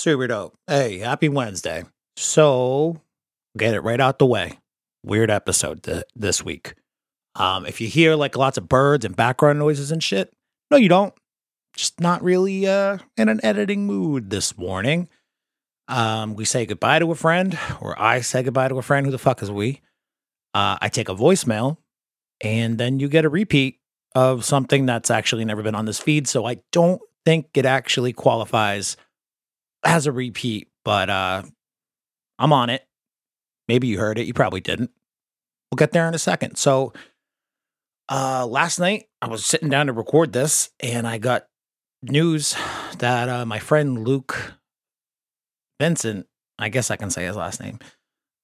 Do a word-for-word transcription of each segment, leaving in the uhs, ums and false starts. Super Dope. Hey, happy Wednesday. So, get it right out the way. Weird episode th- this week. Um, if you hear like lots of birds and background noises and shit, no, you don't. Just not really uh, in an editing mood this morning. Um, we say goodbye to a friend, or I say goodbye to a friend. Who the fuck is we? Uh, I take a voicemail, and then you get a repeat of something that's actually never been on this feed. So I don't think it actually qualifies as a repeat, but uh, I'm on it. Maybe you heard it. You probably didn't. We'll get there in a second. So uh, last night I was sitting down to record this, and I got news that uh, my friend Luke Vincent, I guess I can say his last name.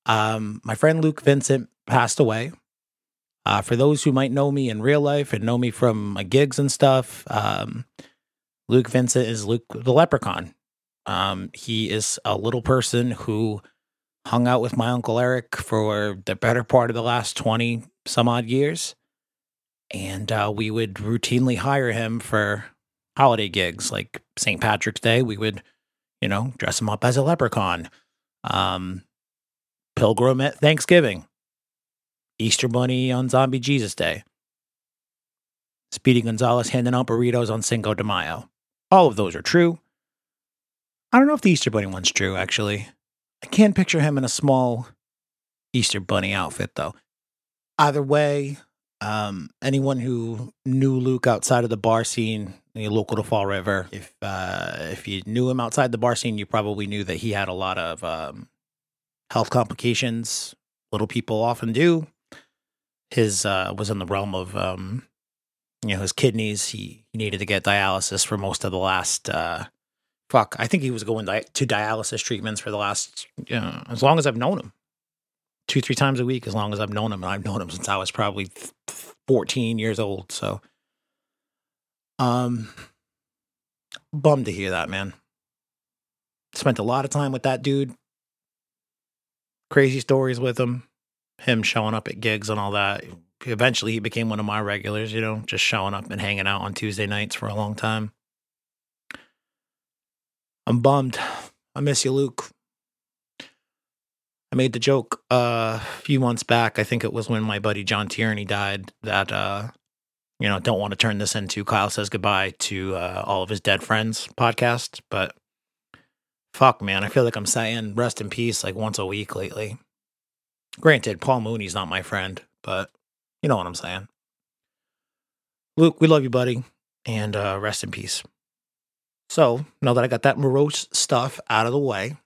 Um, my friend Luke Vincent passed away. Uh, for those who might know me in real life and know me from my gigs and stuff, um, Luke Vincent is Luke the Leprechaun. Um, he is a little person who hung out with my Uncle Eric for the better part of the last twenty some odd years. And uh, we would routinely hire him for holiday gigs like Saint Patrick's Day. We would, you know, dress him up as a leprechaun. Um, Pilgrim at Thanksgiving. Easter Bunny on Zombie Jesus Day. Speedy Gonzalez handing out burritos on Cinco de Mayo. All of those are true. I don't know if the Easter Bunny one's true, actually. I can picture him in a small Easter Bunny outfit, though. Either way, um, anyone who knew Luke outside of the bar scene, you're local to Fall River, if uh, if you knew him outside the bar scene, you probably knew that he had a lot of um, health complications. Little people often do. His uh, was in the realm of, um, you know, his kidneys. He needed to get dialysis for most of the last, uh, fuck, I think he was going di- to dialysis treatments for the last, you know, as long as I've known him. Two, three times a week, as long as I've known him. And I've known him since I was probably fourteen years old. So, um, bummed to hear that, man. Spent a lot of time with that dude. Crazy stories with him. Him showing up at gigs and all that. Eventually, he became one of my regulars, you know, just showing up and hanging out on Tuesday nights for a long time. I'm bummed. I miss you, Luke. I made the joke uh, a few months back. I think it was when my buddy John Tierney died that, uh, you know, don't want to turn this into Kyle Says Goodbye to uh, all of his dead friends podcast. But fuck, man, I feel like I'm saying rest in peace like once a week lately. Granted, Paul Mooney's not my friend, but you know what I'm saying. Luke, we love you, buddy, and uh, rest in peace. So, now that I got that morose stuff out of the way,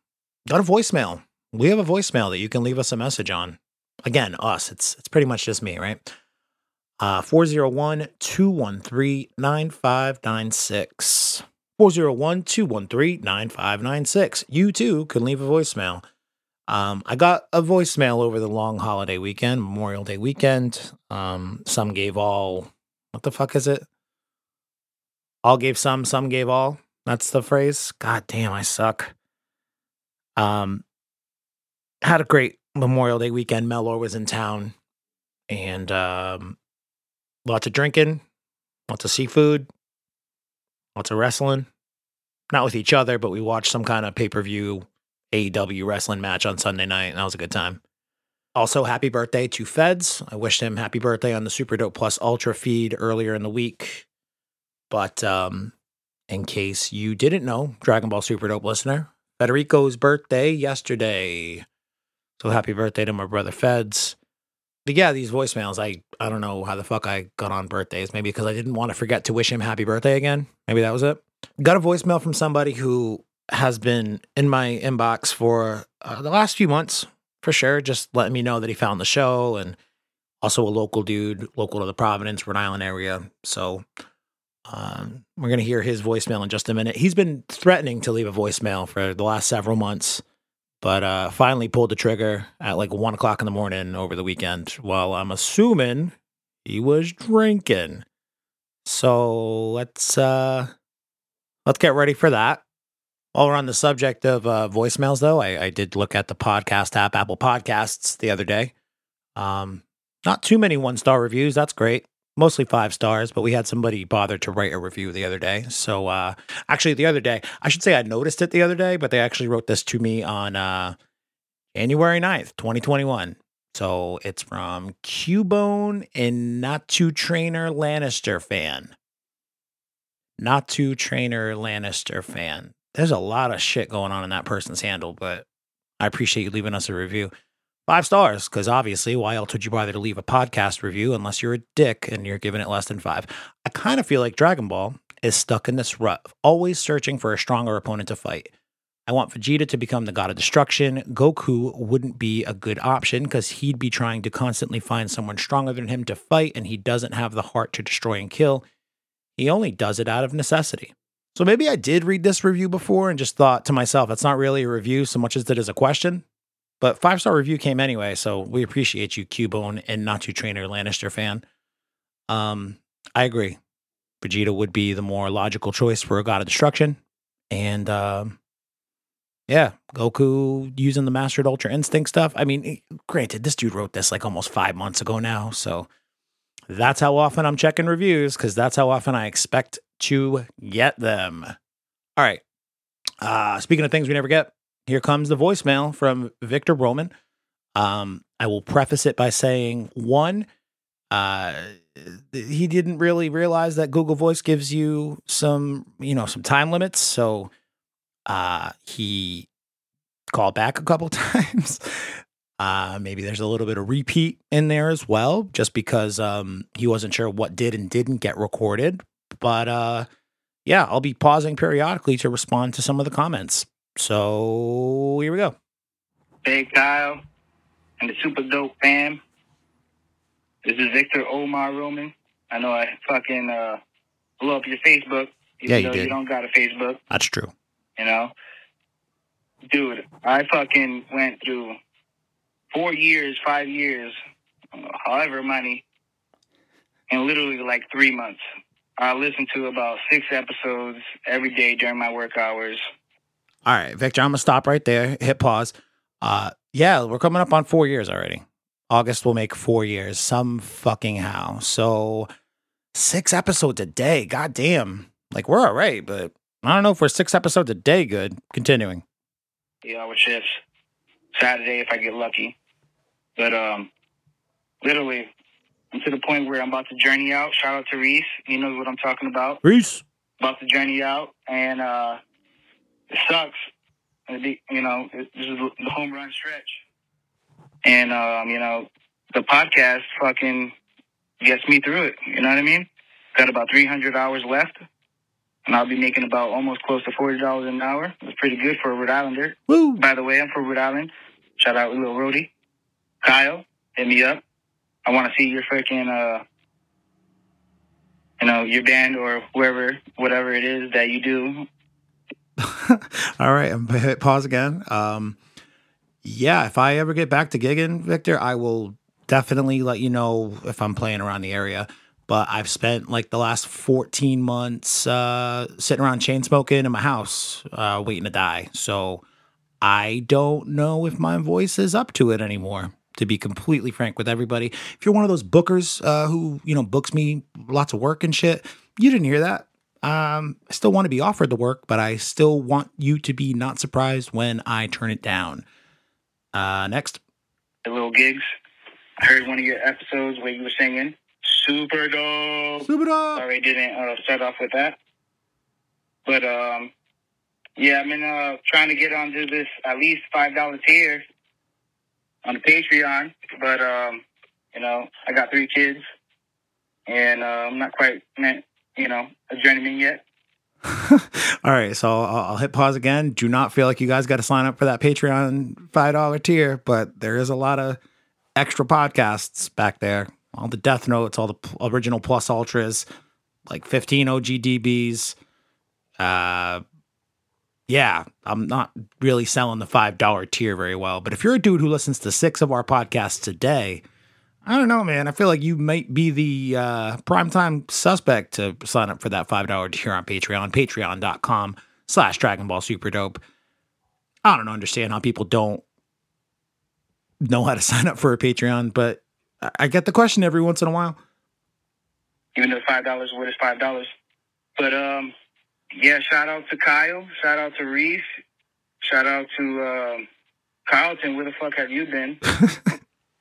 got a voicemail. We have a voicemail that you can leave us a message on. Again, us. It's it's pretty much just me, right? Uh, four oh one, two one three, nine five nine six. four oh one, two one three, nine five nine six. You, too, can leave a voicemail. Um, I got a voicemail over the long holiday weekend, Memorial Day weekend. Um, some gave all, what the fuck is it? All gave some, some gave all. That's the phrase. God damn, I suck. Um, had a great Memorial Day weekend. Mellor was in town, and um, lots of drinking, lots of seafood, lots of wrestling. Not with each other, but we watched some kind of pay-per-view A E W wrestling match on Sunday night, and that was a good time. Also, happy birthday to Feds. I wished him happy birthday on the Super Dope Plus Ultra feed earlier in the week. But um, in case you didn't know, Dragon Ball Super Dope listener, Federico's birthday yesterday. So happy birthday to my brother Feds. But yeah, these voicemails, I, I don't know how the fuck I got on birthdays. Maybe because I didn't want to forget to wish him happy birthday again. Maybe that was it. Got a voicemail from somebody who has been in my inbox for uh, the last few months, for sure. Just letting me know that he found the show, and also a local dude, local to the Providence, Rhode Island area. So um, we're going to hear his voicemail in just a minute. He's been threatening to leave a voicemail for the last several months, but uh, finally pulled the trigger at like one o'clock in the morning over the weekend. Well, I'm assuming he was drinking. So let's, uh, let's get ready for that. While we're on the subject of uh, voicemails, though, I, I did look at the podcast app, Apple Podcasts, the other day. Um, not too many one-star reviews. That's great. mostly five stars, but we had somebody bother to write a review the other day. So uh, actually the other day, I should say I noticed it the other day, but they actually wrote this to me on uh, January ninth, twenty twenty-one. So it's from Cubone and Natu Trainer Lannister fan. Natu Trainer Lannister fan. There's a lot of shit going on in that person's handle, but I appreciate you leaving us a review. Five stars, because obviously, why else would you bother to leave a podcast review unless you're a dick and you're giving it less than five? I kind of feel like Dragon Ball is stuck in this rut of always searching for a stronger opponent to fight. I want Vegeta to become the god of destruction. Goku wouldn't be a good option because he'd be trying to constantly find someone stronger than him to fight, and he doesn't have the heart to destroy and kill. He only does it out of necessity. So maybe I did read this review before and just thought to myself, it's not really a review so much as it is a question. But five-star review came anyway, so we appreciate you, Cubone and Natu Trainer Lannister fan. Um, I agree. Vegeta would be the more logical choice for a god of destruction. And, um, yeah, Goku using the Mastered Ultra Instinct stuff. I mean, granted, this dude wrote this like almost five months ago now, so that's how often I'm checking reviews, because that's how often I expect to get them. All right. Uh, speaking of things we never get, here comes the voicemail from Victor Roman. Um, I will preface it by saying, one, uh, he didn't really realize that Google Voice gives you some, you know, some time limits. So uh, he called back a couple times. Uh, maybe there's a little bit of repeat in there as well, just because um, he wasn't sure what did and didn't get recorded. But uh, yeah, I'll be pausing periodically to respond to some of the comments. So, here we go. Hey, Kyle and the Super Dope fam. This is Victor Omar Roman. I know I fucking uh, blew up your Facebook. Even yeah, you though did. You don't got a Facebook. That's true. You know? Dude, I fucking went through four years, five years, however many, in literally like three months. I listened to about six episodes every day during my work hours. All right, Victor, I'm going to stop right there, hit pause. Uh, yeah, we're coming up on four years already. August will make four years, some fucking how. So six episodes a day, goddamn. Like, we're all right, but I don't know if we're six episodes a day good. Continuing. Yeah, with shifts. Saturday if I get lucky. But um, literally, I'm to the point where I'm about to journey out. Shout out to Reese. He knows what I'm talking about. Reese. About to journey out, and... uh. It sucks, you know, this is the home run stretch. And, um, you know, the podcast fucking gets me through it, you know what I mean? Got about three hundred hours left, and I'll be making about almost close to forty dollars an hour. It's pretty good for a Rhode Islander. Woo! By the way, I'm from Rhode Island. Shout out Lil Rhodey. Kyle, hit me up. I want to see your freaking, uh, you know, your band or whoever, whatever it is that you do. All right, I'm gonna hit pause again. Um, yeah, if I ever get back to gigging, Victor, I will definitely let you know if I'm playing around the area. But I've spent like the last fourteen months uh, sitting around chain smoking in my house, uh, waiting to die. So I don't know if my voice is up to it anymore, to be completely frank with everybody. If you're one of those bookers uh, who, you know, books me lots of work and shit, you didn't hear that. Um, I still want to be offered the work, but I still want you to be not surprised when I turn it down. Uh, next. The little gigs. I heard one of your episodes where you were singing Super Dope. Super Dope. Sorry, didn't uh, start off with that. But, um, yeah, I've been uh, trying to get onto this at least five dollars tier on the Patreon. But, um, you know, I got three kids, and uh, I'm not quite meant. You know, a journeyman yet. All right, so I'll, I'll hit pause again. Do not feel like you guys got to sign up for that Patreon five dollars tier, but there is a lot of extra podcasts back there. All the Death Notes, all the original Plus Ultras, like fifteen O G D Bs. Uh, yeah, I'm not really selling the five dollars tier very well, but if you're a dude who listens to six of our podcasts a day, I don't know, man. I feel like you might be the uh, primetime suspect to sign up for that five dollars tier on Patreon, patreon.com slash Dragon Ball Super Dope. I don't understand how people don't know how to sign up for a Patreon, but I get the question every once in a while. even though five dollars is worth is five dollars. But, um, yeah, shout out to Kyle. Shout out to Reese. Shout out to uh, Carlton. Where the fuck have you been?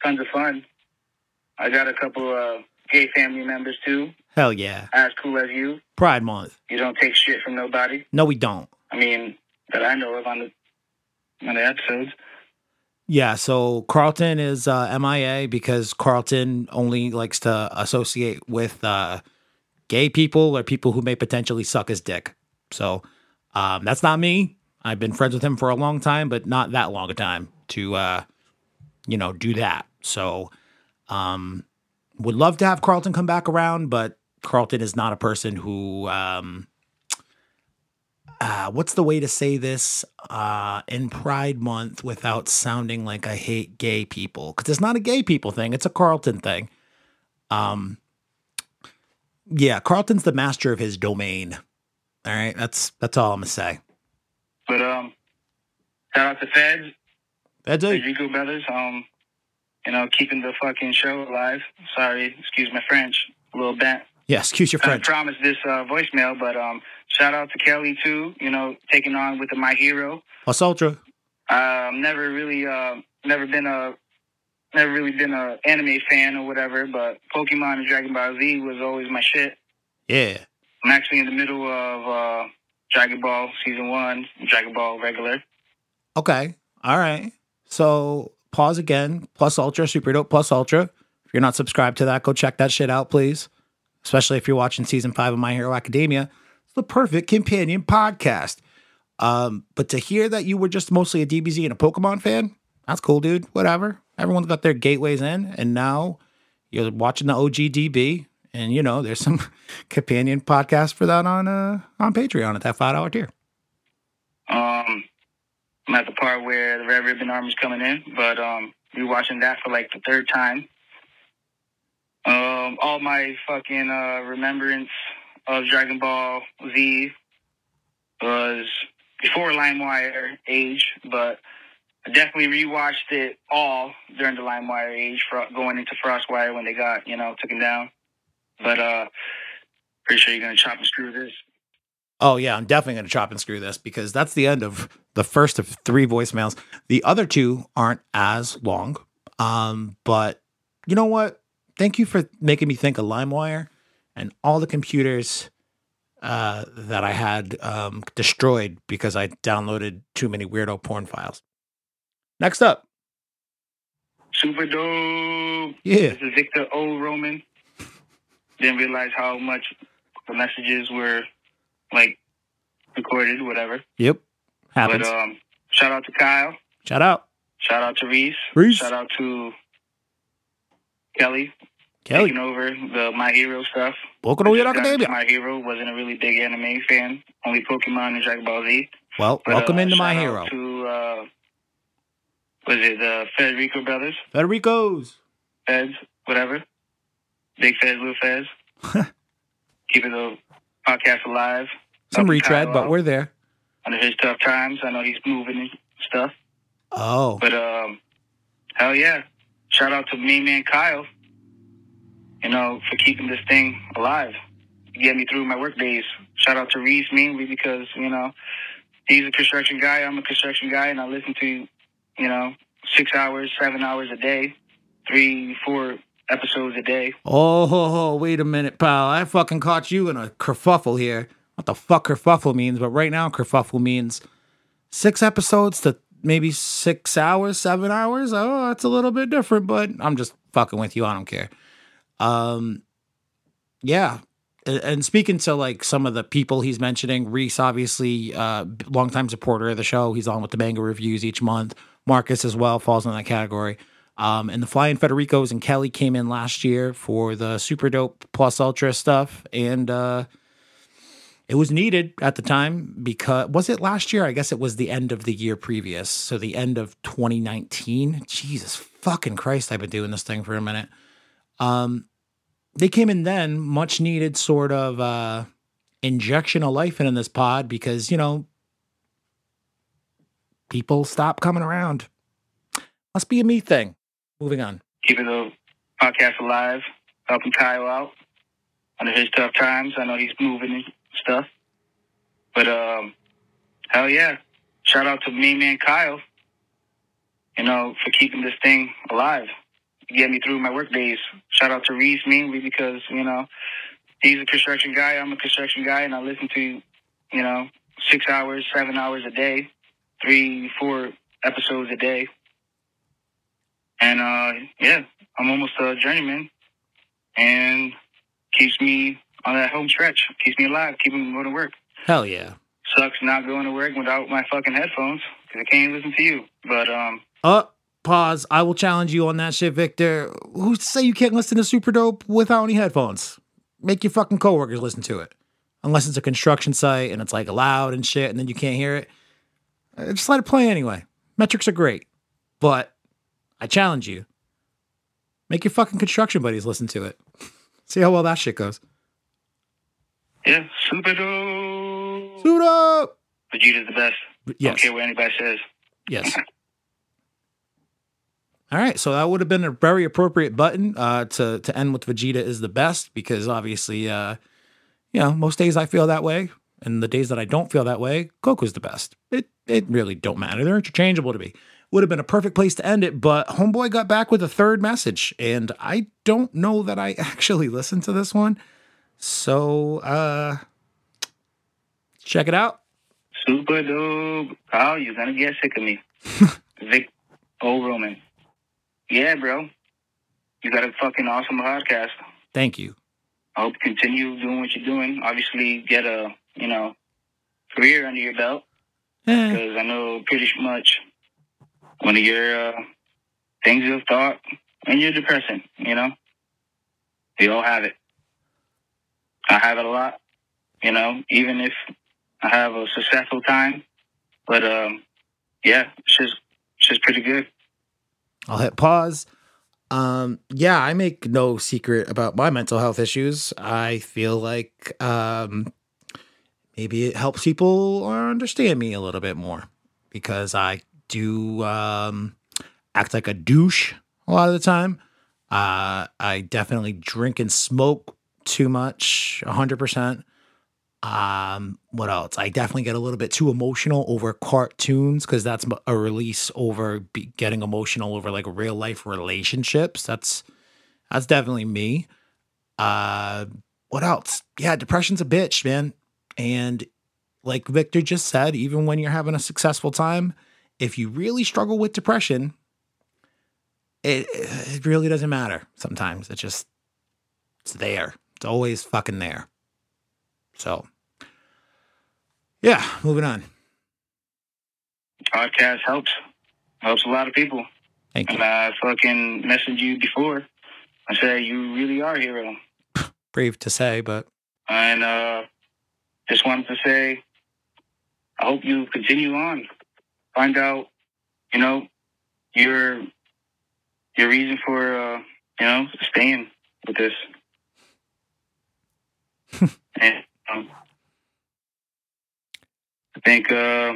Tons of fun. I got a couple of uh, gay family members, too. Hell yeah. As cool as you. Pride Month. You don't take shit from nobody. No, we don't. I mean, that I know of on the, on the episodes. Yeah, so Carlton is uh, M I A because Carlton only likes to associate with uh, gay people or people who may potentially suck his dick. So um, that's not me. I've been friends with him for a long time, but not that long a time to, uh, you know, do that. So um, would love to have Carlton come back around, but Carlton is not a person who, um, uh, what's the way to say this uh, in Pride Month without sounding like I hate gay people? Because it's not a gay people thing. It's a Carlton thing. Um, yeah, Carlton's the master of his domain. All right, that's that's all I'm going to say. But um, shout out to Feds. Feds, Federico brothers. Um, you know, keeping the fucking show alive. Sorry, excuse my French. A little bent. Yeah, excuse your French. I promised this uh, voicemail, but um, shout out to Kelly too. You know, taking on with the My Hero. What's Ultra? Um, uh, never really, uh, never been a, never really been a anime fan or whatever. But Pokemon and Dragon Ball Z was always my shit. Yeah. I'm actually in the middle of. Uh, Dragon Ball Season one, Dragon Ball Regular. Okay. All right. So, pause again. Plus Ultra, Super Dope Plus Ultra. If you're not subscribed to that, go check that shit out, please. Especially if you're watching Season five of My Hero Academia. It's the perfect companion podcast. Um, but to hear that you were just mostly a D B Z and a Pokemon fan, that's cool, dude. Whatever. Everyone's got their gateways in, and now you're watching the O G D B. And, you know, there's some companion podcast for that on uh, on Patreon at that five dollar tier. Um, I'm at the part where the Red Ribbon Army's coming in, but um, we're watching that for, like, the third time. Um, all my fucking uh, remembrance of Dragon Ball Z was before LimeWire age, but I definitely rewatched it all during the LimeWire age, for going into FrostWire when they got, you know, taken down. But uh, pretty sure you're going to chop and screw this. Oh, yeah, I'm definitely going to chop and screw this because that's the end of the first of three voicemails. The other two aren't as long. Um, but you know what? Thank you for making me think of LimeWire and all the computers uh, that I had um, destroyed because I downloaded too many weirdo porn files. Next up. Super Dope. Yeah. This is Victor O. Roman. Didn't realize how much the messages were, like, recorded, whatever. Yep. Happens. But, um, shout out to Kyle. Shout out. Shout out to Reese. Reese. Shout out to Kelly. Kelly. Taking over the My Hero stuff. My Hero wasn't a really big anime fan. Only Pokemon and Dragon Ball Z. Well, but, welcome uh, into My Hero. To, uh, was it the Federico brothers? Federicos. Feds, whatever. Big Fez, Little Fez. Keeping the podcast alive. Some retread, but we're there. Under his tough times. I know he's moving and stuff. Oh. But, um, hell yeah. Shout out to me, man, Kyle. You know, for keeping this thing alive. He get me through my work days. Shout out to Reese, mainly, because, you know, he's a construction guy. I'm a construction guy, and I listen to, you know, six hours, seven hours a day, three, four episodes a day. Oh, ho, ho, wait a minute, pal. I fucking caught you in a kerfuffle here. What the fuck kerfuffle means, but right now kerfuffle means six episodes to maybe six hours, seven hours. Oh, it's a little bit different, but I'm just fucking with you. I don't care. Um, yeah. And speaking to like some of the people he's mentioning, Reese, obviously, uh, longtime supporter of the show. He's on with the manga reviews each month. Marcus as well falls in that category. Um, and the Flying Federicos and Kelly came in last year for the Super Dope Plus Ultra stuff. And uh, it was needed at the time because, was it last year? I guess it was the end of the year previous. So the end of twenty nineteen. Jesus fucking Christ, I've been doing this thing for a minute. Um, they came in then, much needed sort of uh, injection of life into this pod because, you know, people stop coming around. Must be a me thing. Moving on. Keeping the podcast alive, helping Kyle out. under his tough times. I know he's moving and stuff. But, um, hell yeah. Shout out to me, man, Kyle, you know, for keeping this thing alive. You get me through my work days. Shout out to Reese, mainly, because, you know, he's a construction guy. I'm a construction guy, and I listen to, you know, six hours, seven hours a day, three, four episodes a day. And, uh, yeah, I'm almost a journeyman, and keeps me on that home stretch, keeps me alive, keeps me going to work. Hell yeah. Sucks not going to work without my fucking headphones, because I can't listen to you. But, um... Oh, pause. I will challenge you on that shit, Victor. Who say you can't listen to Super Dope without any headphones? Make your fucking coworkers listen to it. Unless it's a construction site, and it's, like, loud and shit, and then you can't hear it. Just let it play anyway. Metrics are great. But... I challenge you. Make your fucking construction buddies listen to it. See how well that shit goes. Yeah, Super Dope. Super Dope. Vegeta's the best. Yes. I don't care what anybody says. Yes. All right, so that would have been a very appropriate button uh, to, to end with Vegeta is the best, because obviously, uh, you know, most days I feel that way, and the days that I don't feel that way, Goku's the best. It, it really don't matter. They're interchangeable to me. Would have been a perfect place to end it, but Homeboy got back with a third message, and I don't know that I actually listened to this one. So, uh, check it out. Super Dope. Oh, you're going to get sick of me. Vic O. Roman. Yeah, bro. You got a fucking awesome podcast. Thank you. I hope you continue doing what you're doing. Obviously, get a, you know, career under your belt. Because eh. I know pretty much... one of your uh, things you've thought, and you're depressing, you know? We all have it. I have it a lot, you know, even if I have a successful time. But, um, yeah, it's just, it's just pretty good. I'll hit pause. Um, yeah, I make no secret about my mental health issues. I feel like um, maybe it helps people understand me a little bit more, because I... do um, act like a douche a lot of the time. Uh, I definitely drink and smoke too much, one hundred percent. Um, what else? I definitely get a little bit too emotional over cartoons, because that's a release over be getting emotional over like real life relationships. That's that's definitely me. Uh, what else? Yeah, depression's a bitch, man. And like Victor just said, even when you're having a successful time, if you really struggle with depression, it, it really doesn't matter. Sometimes it's just, it's there. It's always fucking there. So, yeah, moving on. Podcast helps. Helps a lot of people. Thank you. And I fucking messaged you before. I said, you really are a hero. Brave to say, but. And uh, just wanted to say, I hope you continue on. Find out, you know, your your reason for, uh, you know, staying with this. And um, I think uh,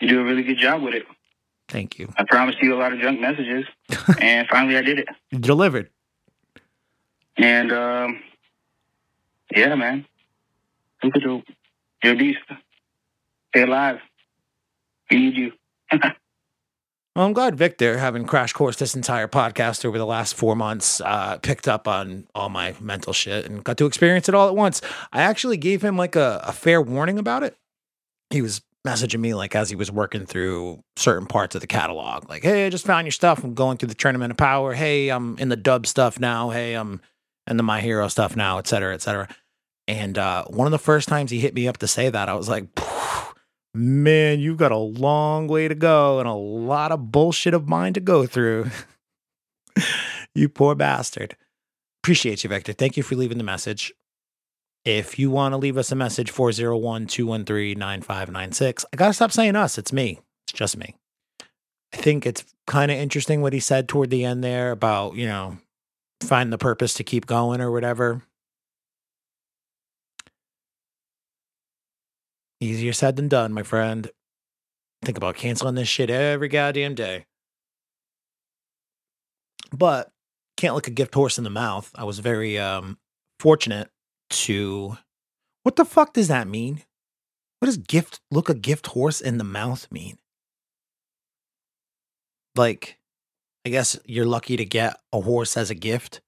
you do a really good job with it. Thank you. I promised you a lot of junk messages, and finally I did it. You delivered. And, um, yeah, man. Super dope. You're a beast. Stay alive. You. Well, I'm glad Victor, having crash course this entire podcast over the last four months, uh, picked up on all my mental shit and got to experience it all at once. I actually gave him like a, a fair warning about it. He was messaging me like as he was working through certain parts of the catalog, like, hey, I just found your stuff. I'm going through the Tournament of Power. Hey, I'm in the dub stuff now. Hey, I'm in the My Hero stuff now, et cetera, et cetera. And uh, one of the first times he hit me up to say that, I was like, man, you've got a long way to go and a lot of bullshit of mine to go through. You poor bastard. Appreciate you, Victor. Thank you for leaving the message. If you want to leave us a message, four oh one, two one three, nine five nine six. I got to stop saying us. It's me. It's just me. I think it's kind of interesting what he said toward the end there about, you know, find the purpose to keep going or whatever. Easier said than done, my friend. Think about canceling this shit every goddamn day. But can't look a gift horse in the mouth. I was very um, fortunate to... What the fuck does that mean? What does gift look a gift horse in the mouth mean? Like, I guess you're lucky to get a horse as a gift.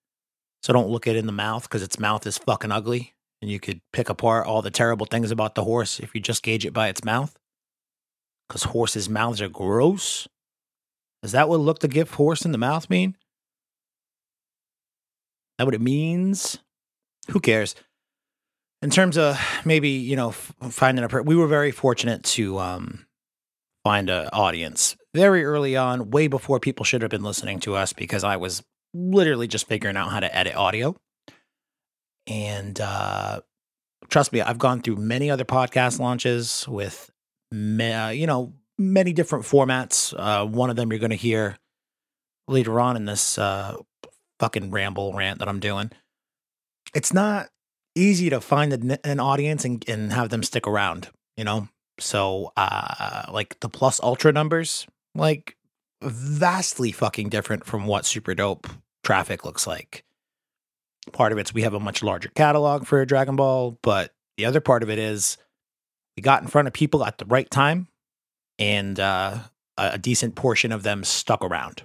So don't look it in the mouth because its mouth is fucking ugly. And you could pick apart all the terrible things about the horse if you just gauge it by its mouth. Because horses' mouths are gross. Is that what look the gift horse in the mouth mean? Is that what it means? Who cares? In terms of maybe, you know, finding a person, we were very fortunate to um, find an audience very early on, way before people should have been listening to us, because I was literally just figuring out how to edit audio. And uh, trust me, I've gone through many other podcast launches with, ma- you know, many different formats. Uh, one of them you're going to hear later on in this uh, fucking ramble rant that I'm doing. It's not easy to find an, an audience and, and have them stick around, you know? So uh, like the Plus Ultra numbers, like vastly fucking different from what Super Dope traffic looks like. Part of it's we have a much larger catalog for Dragon Ball, but the other part of it is we got in front of people at the right time, and uh, a decent portion of them stuck around.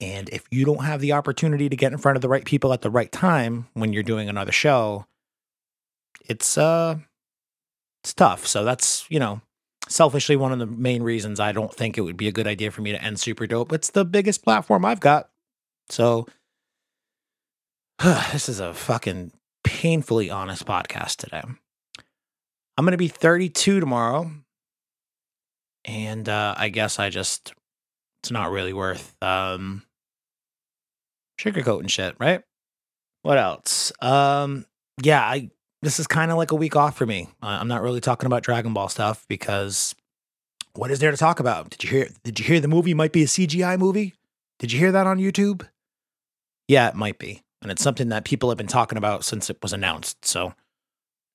And if you don't have the opportunity to get in front of the right people at the right time when you're doing another show, it's uh, it's tough. So that's, you know, selfishly one of the main reasons I don't think it would be a good idea for me to end Super Dope. It's the biggest platform I've got, so. This is a fucking painfully honest podcast today. I'm going to be thirty-two tomorrow. And uh, I guess I just, it's not really worth um, sugarcoating shit, right? What else? Um, yeah, I this is kind of like a week off for me. Uh, I'm not really talking about Dragon Ball stuff because what is there to talk about? Did you hear, did you hear the movie might be a C G I movie? Did you hear that on YouTube? Yeah, it might be. And it's something that people have been talking about since it was announced. So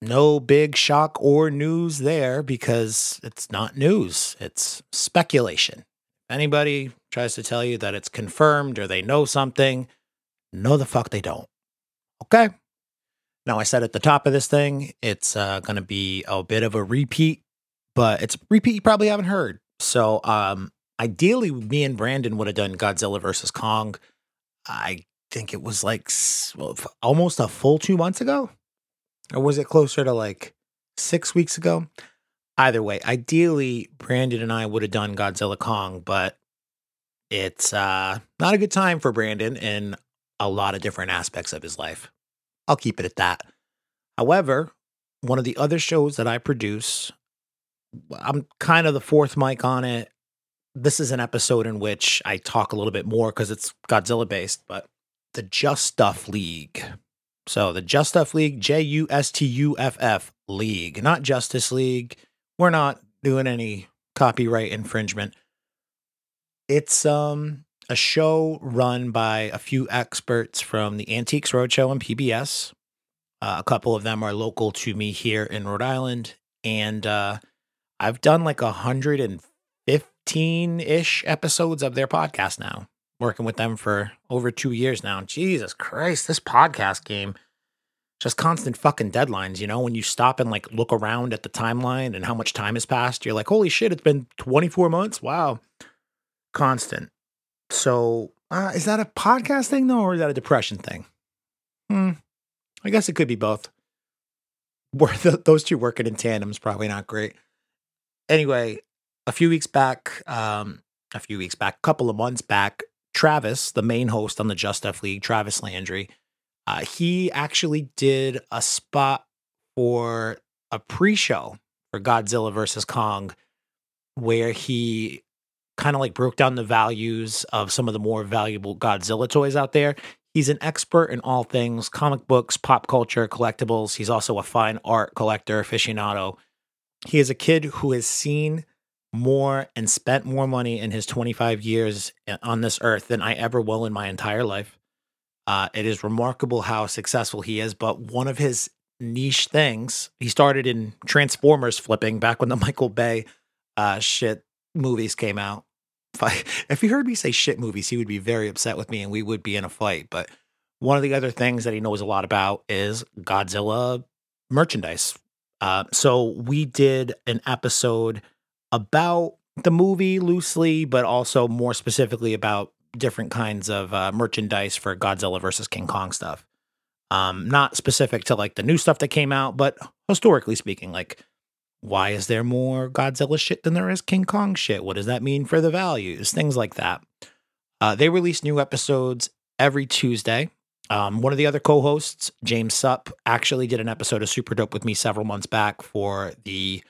no big shock or news there because it's not news. It's speculation. If anybody tries to tell you that it's confirmed or they know something, no the fuck they don't. Okay. Now I said at the top of this thing, it's uh, going to be a bit of a repeat, but it's a repeat you probably haven't heard. So um, ideally me and Brandon would have done Godzilla versus Kong. I think it was like almost a full two months ago, or was it closer to like six weeks ago? Either way, ideally Brandon and I would have done Godzilla Kong, but it's uh, not a good time for Brandon in a lot of different aspects of his life. I'll keep it at that. However, one of the other shows that I produce, I'm kind of the fourth mic on it. This is an episode in which I talk a little bit more because it's Godzilla based, but The Justuff League. So the Justuff League, J U S T U F F League, not Justice League. We're not doing any copyright infringement. It's um a show run by a few experts from the Antiques Roadshow and P B S. Uh, a couple of them are local to me here in Rhode Island. And uh, I've done like one hundred fifteen-ish episodes of their podcast now. Working with them for over two years now. Jesus Christ, this podcast game, just constant fucking deadlines, you know, when you stop and like look around at the timeline and how much time has passed, you're like, holy shit, it's been twenty-four months. Wow. Constant. So uh, is that a podcast thing though? Or is that a depression thing? Hmm. I guess it could be both. Those two working in tandem is probably not great. Anyway, a few weeks back, um, a few weeks back, a couple of months back, Travis, the main host on the Justuff League, Travis Landry, uh, he actually did a spot for a pre-show for Godzilla versus Kong, where he kind of like broke down the values of some of the more valuable Godzilla toys out there. He's an expert in all things comic books, pop culture, collectibles. He's also a fine art collector, aficionado. He is a kid who has seen more and spent more money in his twenty-five years on this earth than I ever will in my entire life. Uh, it is remarkable how successful he is, but one of his niche things, he started in Transformers flipping back when the Michael Bay uh, shit movies came out. If, I, if he heard me say shit movies, he would be very upset with me and we would be in a fight. But One of the other things that he knows a lot about is Godzilla merchandise. Uh, so we did an episode about the movie loosely, but also more specifically about different kinds of uh, merchandise for Godzilla versus King Kong stuff. Um, not specific to like the new stuff that came out, but historically speaking, like, why is there more Godzilla shit than there is King Kong shit? What does that mean for the values? Things like that. Uh, they release new episodes every Tuesday. Um, one of the other co-hosts, James Supp, actually did an episode of Super Dope with me several months back for the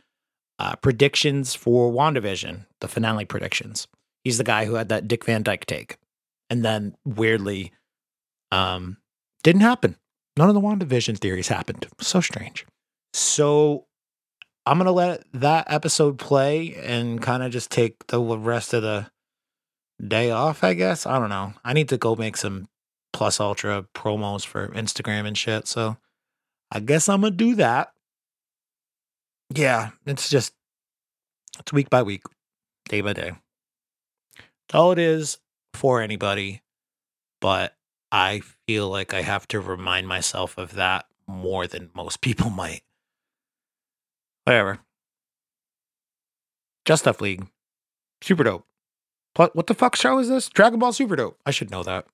uh, predictions for WandaVision, the finale predictions. He's the guy who had that Dick Van Dyke take. And then, weirdly, um, didn't happen. None of the WandaVision theories happened. So strange. So I'm going to let that episode play and kind of just take the rest of the day off, I guess. I don't know. I need to go make some Plus Ultra promos for Instagram and shit. So I guess I'm going to do that. Yeah, it's just, it's week by week, day by day. That's all it is for anybody. But I feel like I have to remind myself of that more than most people might. Whatever. Justuff League. Super Dope. What, what the fuck show is this? Dragon Ball Super Dope. I should know that.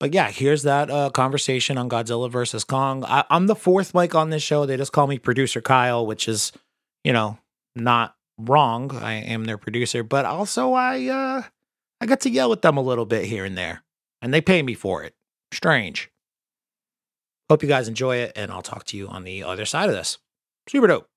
But yeah, here's that uh, conversation on Godzilla versus Kong. I, I'm the fourth mic on this show. They just call me Producer Kyle, which is, you know, not wrong. I am their producer, but also I uh, I got to yell at them a little bit here and there, and they pay me for it. Strange. Hope you guys enjoy it, and I'll talk to you on the other side of this. Super Dope.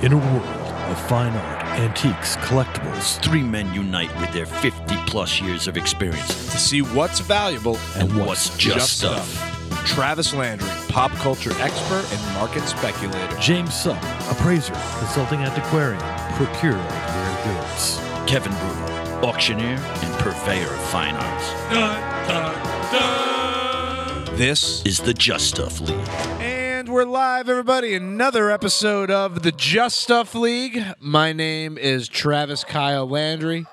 In a world of fine art, antiques, collectibles, three men unite with their fifty plus years of experience to see what's valuable and, and what's, what's just stuff. stuff. Travis Landry, pop culture expert and market speculator. James Supp, appraiser, consulting antiquarian, procurer of rare goods. Kevin Bruno, auctioneer and purveyor of fine arts. Dun, dun, dun. This is the Justuff League. And we're live, everybody. Another episode of the Justuff League. My name is Travis Kyle Landry,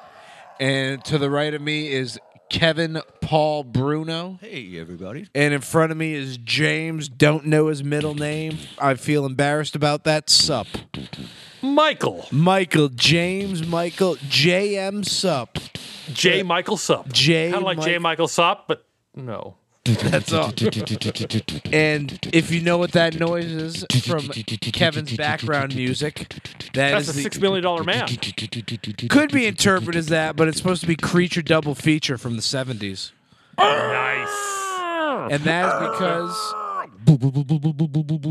and to the right of me is Kevin Paul Bruno. Hey, everybody. And in front of me is James. Don't know his middle name. I feel embarrassed about that. Sup, Michael. Michael James. Michael J M Sup. J Michael Sup. J. Kind of like J Michael Sup, but no. That's all. And if you know what that noise is from Kevin's background music, that that's is a six million dollars man. Could be interpreted as that, but it's supposed to be Creature Double Feature from the seventies. Nice. And that is because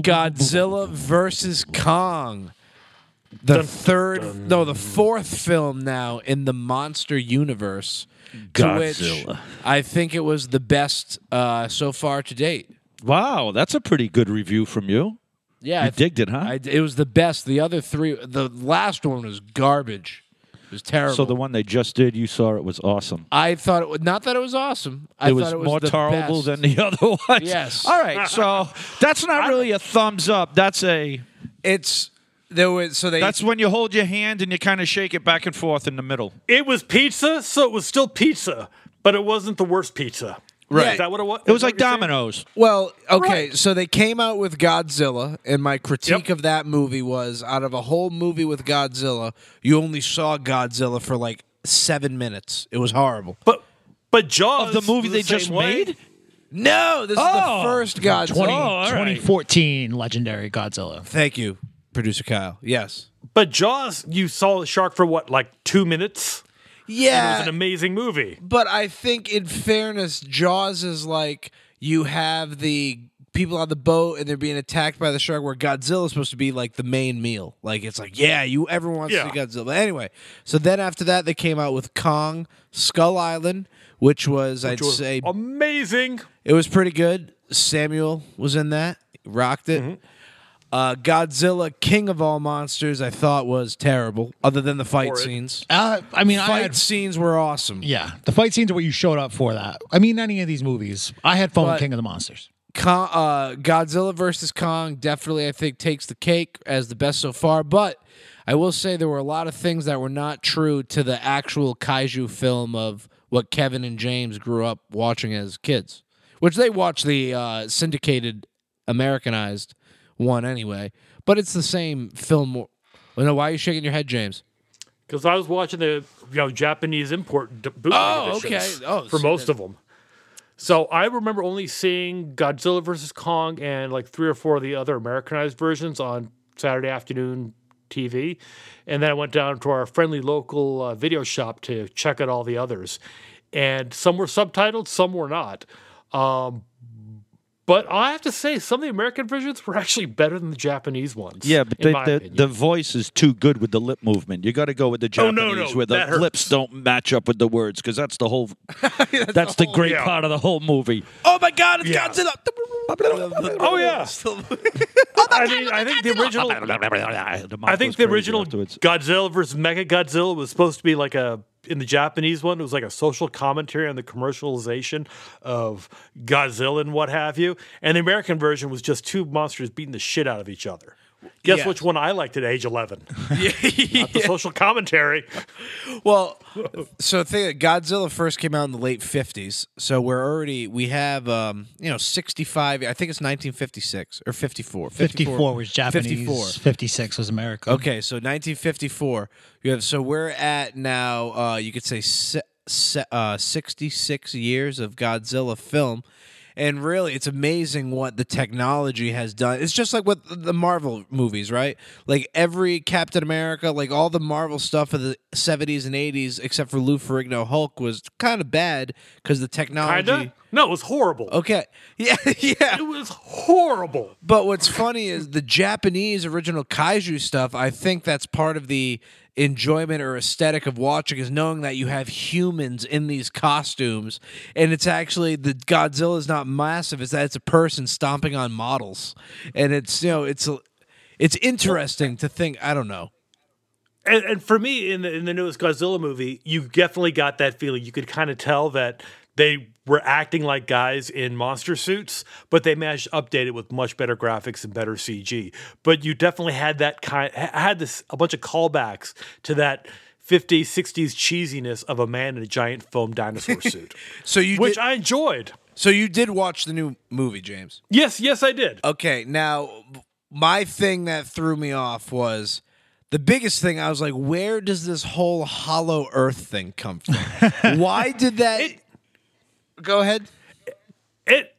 Godzilla versus Kong, the dun, third, dun. no, the fourth film now in the monster universe. Godzilla. To which I think it was the best uh, so far to date. Wow, that's a pretty good review from you. Yeah, you I th- digged it, huh? I, it was the best. The other three, the last one was garbage. It was terrible. So the one they just did, you saw it was awesome. I thought it was not that it was awesome. I it was, thought it was more terrible than the other ones. Yes. All right. So that's not I, really a thumbs up. That's a. It's. There was, so they, that's when you hold your hand and you kind of shake it back and forth in the middle. It was pizza, so it was still pizza, but it wasn't the worst pizza. Right. Yeah. Is that what it was? It was like Domino's. Saying? Well, okay, right. So they came out with Godzilla, and my critique yep. of that movie was, out of a whole movie with Godzilla, you only saw Godzilla for like seven minutes. It was horrible. But but Jaws... Of the movie they just made? No, this oh. is the first Godzilla. twenty, oh, twenty fourteen right. Legendary Godzilla. Thank you. Producer Kyle, yes. But Jaws, you saw the shark for what, like two minutes? Yeah. It was an amazing movie. But I think, in fairness, Jaws is like you have the people on the boat and they're being attacked by the shark, where Godzilla is supposed to be like the main meal. Like, it's like, yeah, you everyone wants yeah. to see Godzilla. But anyway, so then after that, they came out with Kong, Skull Island, which was, which I'd was say, amazing. It was pretty good. Samuel was in that, rocked it. Mm-hmm. Uh, Godzilla, King of All Monsters, I thought was terrible, other than the fight scenes. Uh, I mean, fight I had, scenes were awesome. Yeah, the fight scenes are what you showed up for that. I mean, any of these movies. I had fun but with King of the Monsters. Con, uh, Godzilla versus Kong definitely, I think, takes the cake as the best so far, but I will say there were a lot of things that were not true to the actual kaiju film of what Kevin and James grew up watching as kids. which they watch the uh, syndicated Americanized one anyway, but it's the same film. Well, no, why are you shaking your head, James? Because I was watching the you know Japanese import bootleg oh, editions okay. oh, for so most that... of them. So I remember only seeing Godzilla versus Kong and like three or four of the other Americanized versions on Saturday afternoon T V. And then I went down to our friendly local uh, video shop to check out all the others. And some were subtitled, some were not. Um, but I have to say, some of the American versions were actually better than the Japanese ones. Yeah, but they, the, the voice is too good with the lip movement. You got to go with the Japanese oh, no, no, where the hurts. lips don't match up with the words, because that's the whole. that's, that's the, the whole, great yeah. part of the whole movie. Oh my God! It's yeah. Godzilla. Oh yeah. I mean, I think the original. I think the original Godzilla versus Mechagodzilla was supposed to be like a. In the Japanese one, it was like a social commentary on the commercialization of Godzilla and what have you. And the American version was just two monsters beating the shit out of each other. Guess yeah. which one I liked at age eleven? Yeah. Not the social commentary. Well, so think Godzilla first came out in the late fifties. So we're already, we have, um, you know, sixty-five, I think it's nineteen fifty-six or fifty-four. fifty-four, fifty-four was Japanese, fifty-four. fifty-six was America. Okay, so nineteen fifty-four. You have, so we're at now, uh, you could say se- se- uh, sixty-six years of Godzilla film. And really, it's amazing what the technology has done. It's just like with the Marvel movies, right? Like every Captain America, like all the Marvel stuff of the seventies and eighties, except for Lou Ferrigno Hulk, was kind of bad because the technology... Kinda? No, it was horrible. Okay. Yeah, yeah. It was horrible. But what's funny is the Japanese original kaiju stuff, I think that's part of the enjoyment or aesthetic of watching is knowing that you have humans in these costumes, and it's actually the Godzilla is not massive; it's that it's a person stomping on models, and it's you know it's it's interesting to think. I don't know. And, and for me, in the in the newest Godzilla movie, you definitely got that feeling. You could kind of tell that they were acting like guys in monster suits, but they managed to update it with much better graphics and better C G. But you definitely had that kind, had this a bunch of callbacks to that fifties, sixties cheesiness of a man in a giant foam dinosaur suit, so you which did, I enjoyed. So you did watch the new movie, James? Yes, yes, I did. Okay, now my thing that threw me off was. The biggest thing, I was like, where does this whole hollow earth thing come from? Why did that... It, Go ahead. It...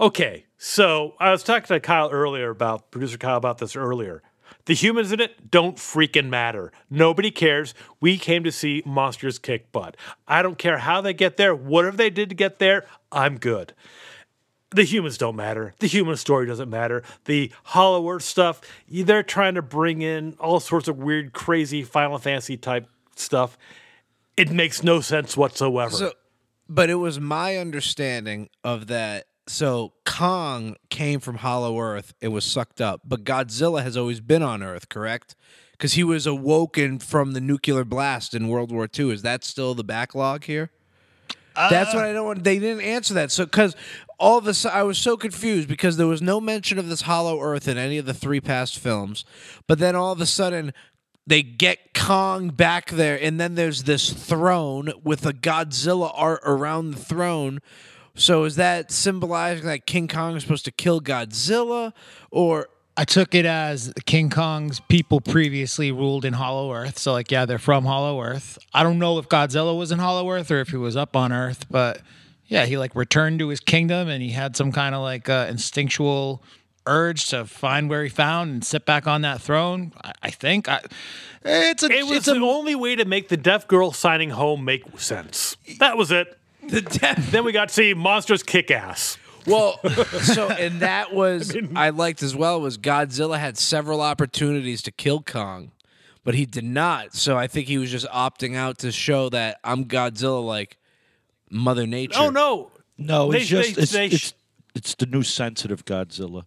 Okay, so I was talking to Kyle earlier about, producer Kyle about this earlier. The humans in it don't freaking matter. Nobody cares. We came to see monsters kick butt. I don't care how they get there, whatever they did to get there, I'm good. The humans don't matter. The human story doesn't matter. The Hollow Earth stuff, they're trying to bring in all sorts of weird, crazy Final Fantasy type stuff. It makes no sense whatsoever. So, but it was my understanding of that. So Kong came from Hollow Earth and was sucked up. But Godzilla has always been on Earth, correct? Because he was awoken from the nuclear blast in World War Two. Is that still the backlog here? Uh, That's what I don't want. They didn't answer that. So, because all of a sudden, I was so confused because there was no mention of this Hollow Earth in any of the three past films. But then all of a sudden, they get Kong back there, and then there's this throne with a Godzilla art around the throne. So, is that symbolizing that King Kong is supposed to kill Godzilla? Or. I took it as King Kong's people previously ruled in Hollow Earth. So, like, yeah, they're from Hollow Earth. I don't know if Godzilla was in Hollow Earth or if he was up on Earth. But, yeah, he, like, returned to his kingdom and he had some kind of, like, uh, instinctual urge to find where he found and sit back on that throne, I, I think. I, it's a, it was it's the a, only way to make the deaf girl signing home make sense. That was it. The deaf. Then we got to see monsters kick ass. Well, so, and that was, I, mean, I liked as well, was Godzilla had several opportunities to kill Kong, but he did not. So I think he was just opting out to show that I'm Godzilla, like Mother Nature. Oh, no. No, they, it's just, they, it's, they sh- it's, it's the new sensitive Godzilla.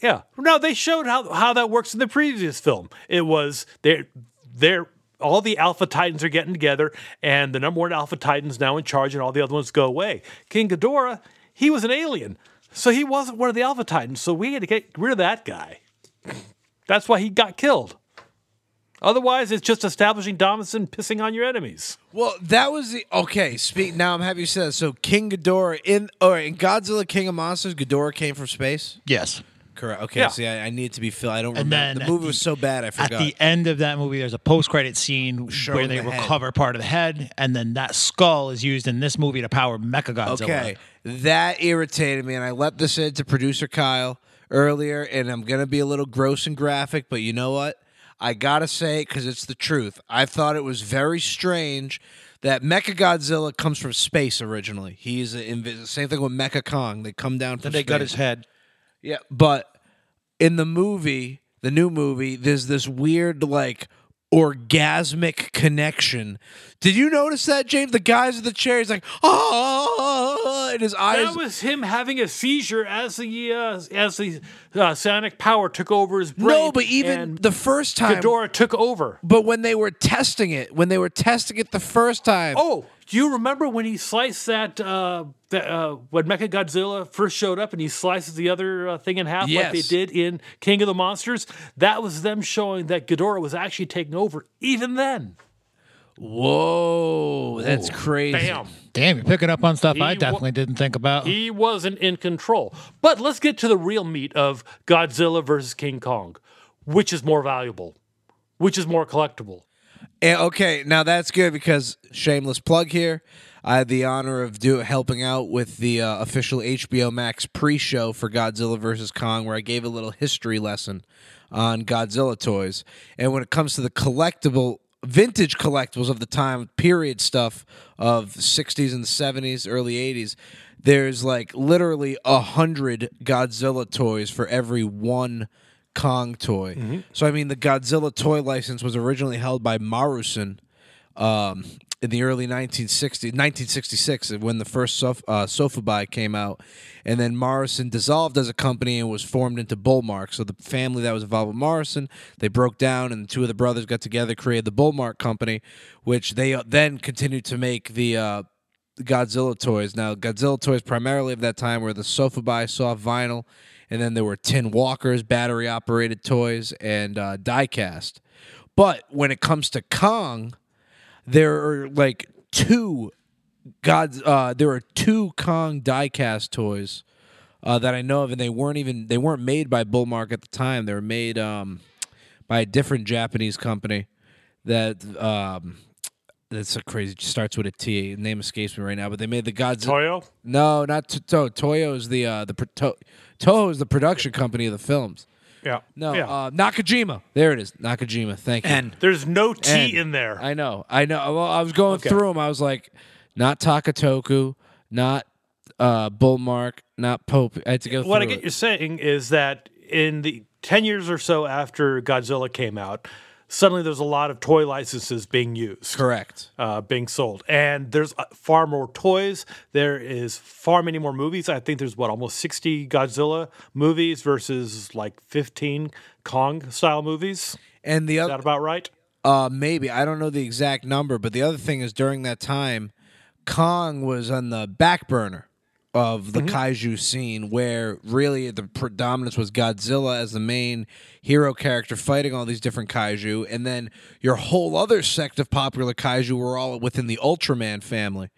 Yeah. No, they showed how, how that works in the previous film. It was, they're, they're. All the Alpha Titans are getting together, and the number one Alpha Titan's now in charge, and all the other ones go away. King Ghidorah. He was an alien, so he wasn't one of the Alpha Titans, so we had to get rid of that guy. That's why he got killed. Otherwise, it's just establishing dominance and pissing on your enemies. Well, that was the... Okay, speak, now I'm happy you said that. So King Ghidorah in... Or in Godzilla King of Monsters, Ghidorah came from space? Yes. Correct. Okay, yeah. See, I, I need to be filled. I don't and remember. The movie the, was so bad, I forgot. At the end of that movie, there's a post-credit scene Showing where they the recover head. part of the head, and then that skull is used in this movie to power Mechagodzilla. Okay, that irritated me, and I let this in to producer Kyle earlier, and I'm going to be a little gross and graphic, but you know what? I got to say it because it's the truth. I thought it was very strange that Mechagodzilla comes from space originally. He's a, Same thing with Mecha Kong. They come down from then they space. Got his head. Yeah, but in the movie, the new movie, there's this weird, like, orgasmic connection. Did you notice that, James? The guys in the chair, he's like, oh, and his eyes. That was him having a seizure as the uh, as the uh, sonic power took over his brain. No, but even the first time, Ghidorah took over. But when they were testing it, when they were testing it the first time, oh. Do you remember when he sliced that, uh, that uh, when Mechagodzilla first showed up and he slices the other uh, thing in half yes. like they did in King of the Monsters? That was them showing that Ghidorah was actually taking over even then. Whoa, that's Ooh, crazy. Damn. Damn, you're picking up on stuff he I definitely didn't think about. He wasn't in control. But let's get to the real meat of Godzilla versus King Kong. Which is more valuable? Which is more collectible? And, okay, now that's good because shameless plug here. I had the honor of do, helping out with the uh, official H B O Max pre-show for Godzilla versus Kong, where I gave a little history lesson on Godzilla toys. And when it comes to the collectible, vintage collectibles of the time, period stuff of the sixties and the seventies, early eighties, there's like literally a hundred Godzilla toys for every one Kong toy. Mm-hmm. So I mean the Godzilla toy license was originally held by Marusan um, in the early nineteen sixties, nineteen sixty-six when the first Sof uh, Sofubi came out, and then Marusan dissolved as a company and was formed into Bullmark. So the family that was involved with Marusan, they broke down and two of the brothers got together, created the Bullmark company, which they then continued to make the uh, Godzilla toys. Now Godzilla toys primarily of that time were the Sofubi soft vinyl, and then there were tin walkers, battery-operated toys, and uh, die-cast. But when it comes to Kong, there are like two gods. Uh, there are two Kong die-cast toys uh, that I know of, and they weren't even they weren't made by Bullmark at the time. They were made um, by a different Japanese company that um, that's a crazy starts with a T. The name escapes me right now, but they made the Godzilla. Toyo? No, not Toyo. Toyo is the uh, the. To Toho is the production company of the films. Yeah. No, yeah. Uh, Nakajima. There it is. Nakajima. Thank you. And there's no T and. in there. I know. I know. Well, I was going okay. through them. I was like, not Takatoku, not uh, Bullmark, not Pope. I had to go what through What I get it. you're saying is that in the ten years or so after Godzilla came out, suddenly there's a lot of toy licenses being used. Correct. Uh, being sold. And there's far more toys. There is far many more movies. I think there's, what, almost sixty Godzilla movies versus like fifteen Kong-style movies. And the other, is that about right? Uh, maybe. I don't know the exact number, but the other thing is during that time, Kong was on the back burner of the mm-hmm. kaiju scene, where really the predominance was Godzilla as the main hero character fighting all these different kaiju, and then your whole other sect of popular kaiju were all within the Ultraman family.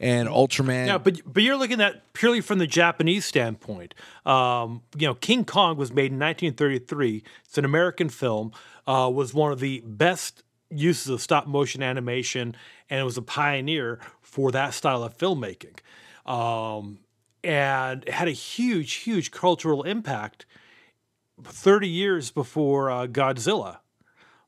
And Ultraman... Yeah, but, but you're looking at purely from the Japanese standpoint. Um, you know, King Kong was made in nineteen thirty-three. It's an American film. Uh, was one of the best uses of stop-motion animation, and it was a pioneer for that style of filmmaking. Um, and had a huge, huge cultural impact thirty years before uh, Godzilla.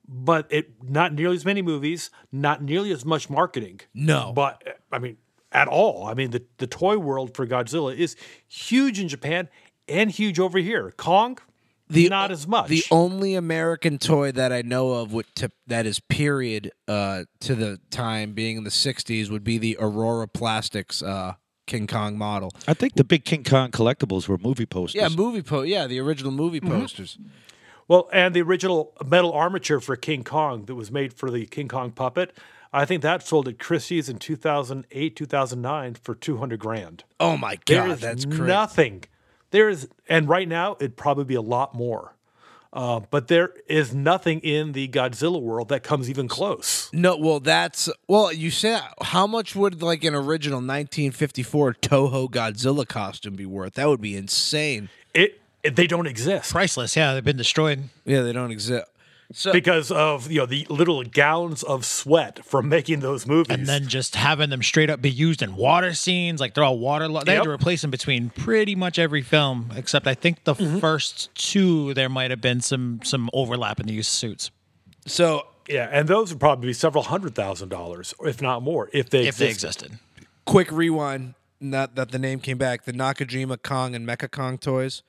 But it not nearly as many movies, not nearly as much marketing. No. But, I mean, at all. I mean, the, the toy world for Godzilla is huge in Japan and huge over here. Kong, the, not as much. The only American toy that I know of with to, that is period uh, to the time, being in the sixties, would be the Aurora Plastics uh King Kong model. I think the big King Kong collectibles were movie posters. Yeah, movie po yeah, the original movie mm-hmm. posters. Well, and the original metal armature for King Kong that was made for the King Kong puppet, I think that sold at Christie's in two thousand eight, two thousand nine for two hundred grand. Oh my God, there is that's crazy. Nothing. There is, and right now it'd probably be a lot more. Uh, but there is nothing in the Godzilla world that comes even close. No, well, that's... Well, you said, how much would, like, an original nineteen fifty-four Toho Godzilla costume be worth? That would be insane. It, it They don't exist. Priceless, yeah. They've been destroyed. Yeah, they don't exist. So, because of, you know, the little gallons of sweat from making those movies. And then just having them straight up be used in water scenes. Like, they're all water... Lo- they yep. had to replace them between pretty much every film, except I think the mm-hmm. first two, there might have been some some overlap in the use of suits. So, yeah, and those would probably be several hundred thousand dollars, if not more, if they, if existed. they existed. Quick rewind, not that the name came back, the Nakajima Kong and Mecha Kong toys.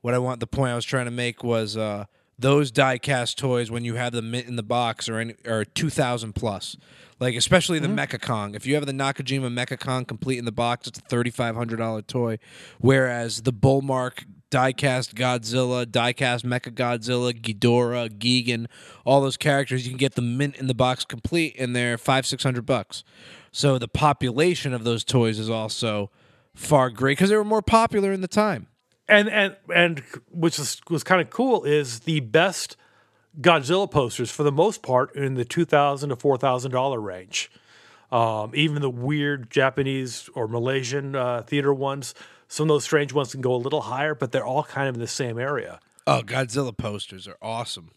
What I want... The point I was trying to make was... Uh, Those die-cast toys, when you have them in the box, are, are two thousand dollars plus. Like, especially the mm-hmm. Mecha Kong. If you have the Nakajima Mecha Kong complete in the box, it's a thirty-five hundred dollars toy. Whereas the Bullmark die-cast Godzilla, die-cast Mechagodzilla, Ghidorah, Gigan, all those characters, you can get the mint in the box complete, and they're five hundred, six hundred bucks. So the population of those toys is also far greater, because they were more popular in the time. And and and which is, was kind of cool, is the best Godzilla posters for the most part in the two thousand to four thousand dollar range. Um, even the weird Japanese or Malaysian uh, theater ones, some of those strange ones can go a little higher, but they're all kind of in the same area. Oh, Godzilla posters are awesome.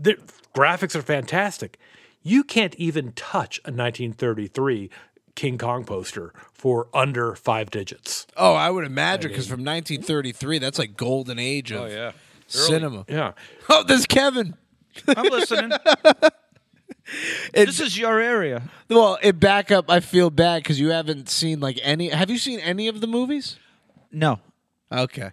The graphics are fantastic. You can't even touch a nineteen thirty three. King Kong poster for under five digits. Oh, I would imagine, because I mean, from nineteen thirty-three, that's like golden age of oh, yeah. cinema. Yeah. Oh, there's Kevin. I'm listening. It, this is your area. Well, it back up. I feel bad because you haven't seen like any. Have you seen any of the movies? No. Okay.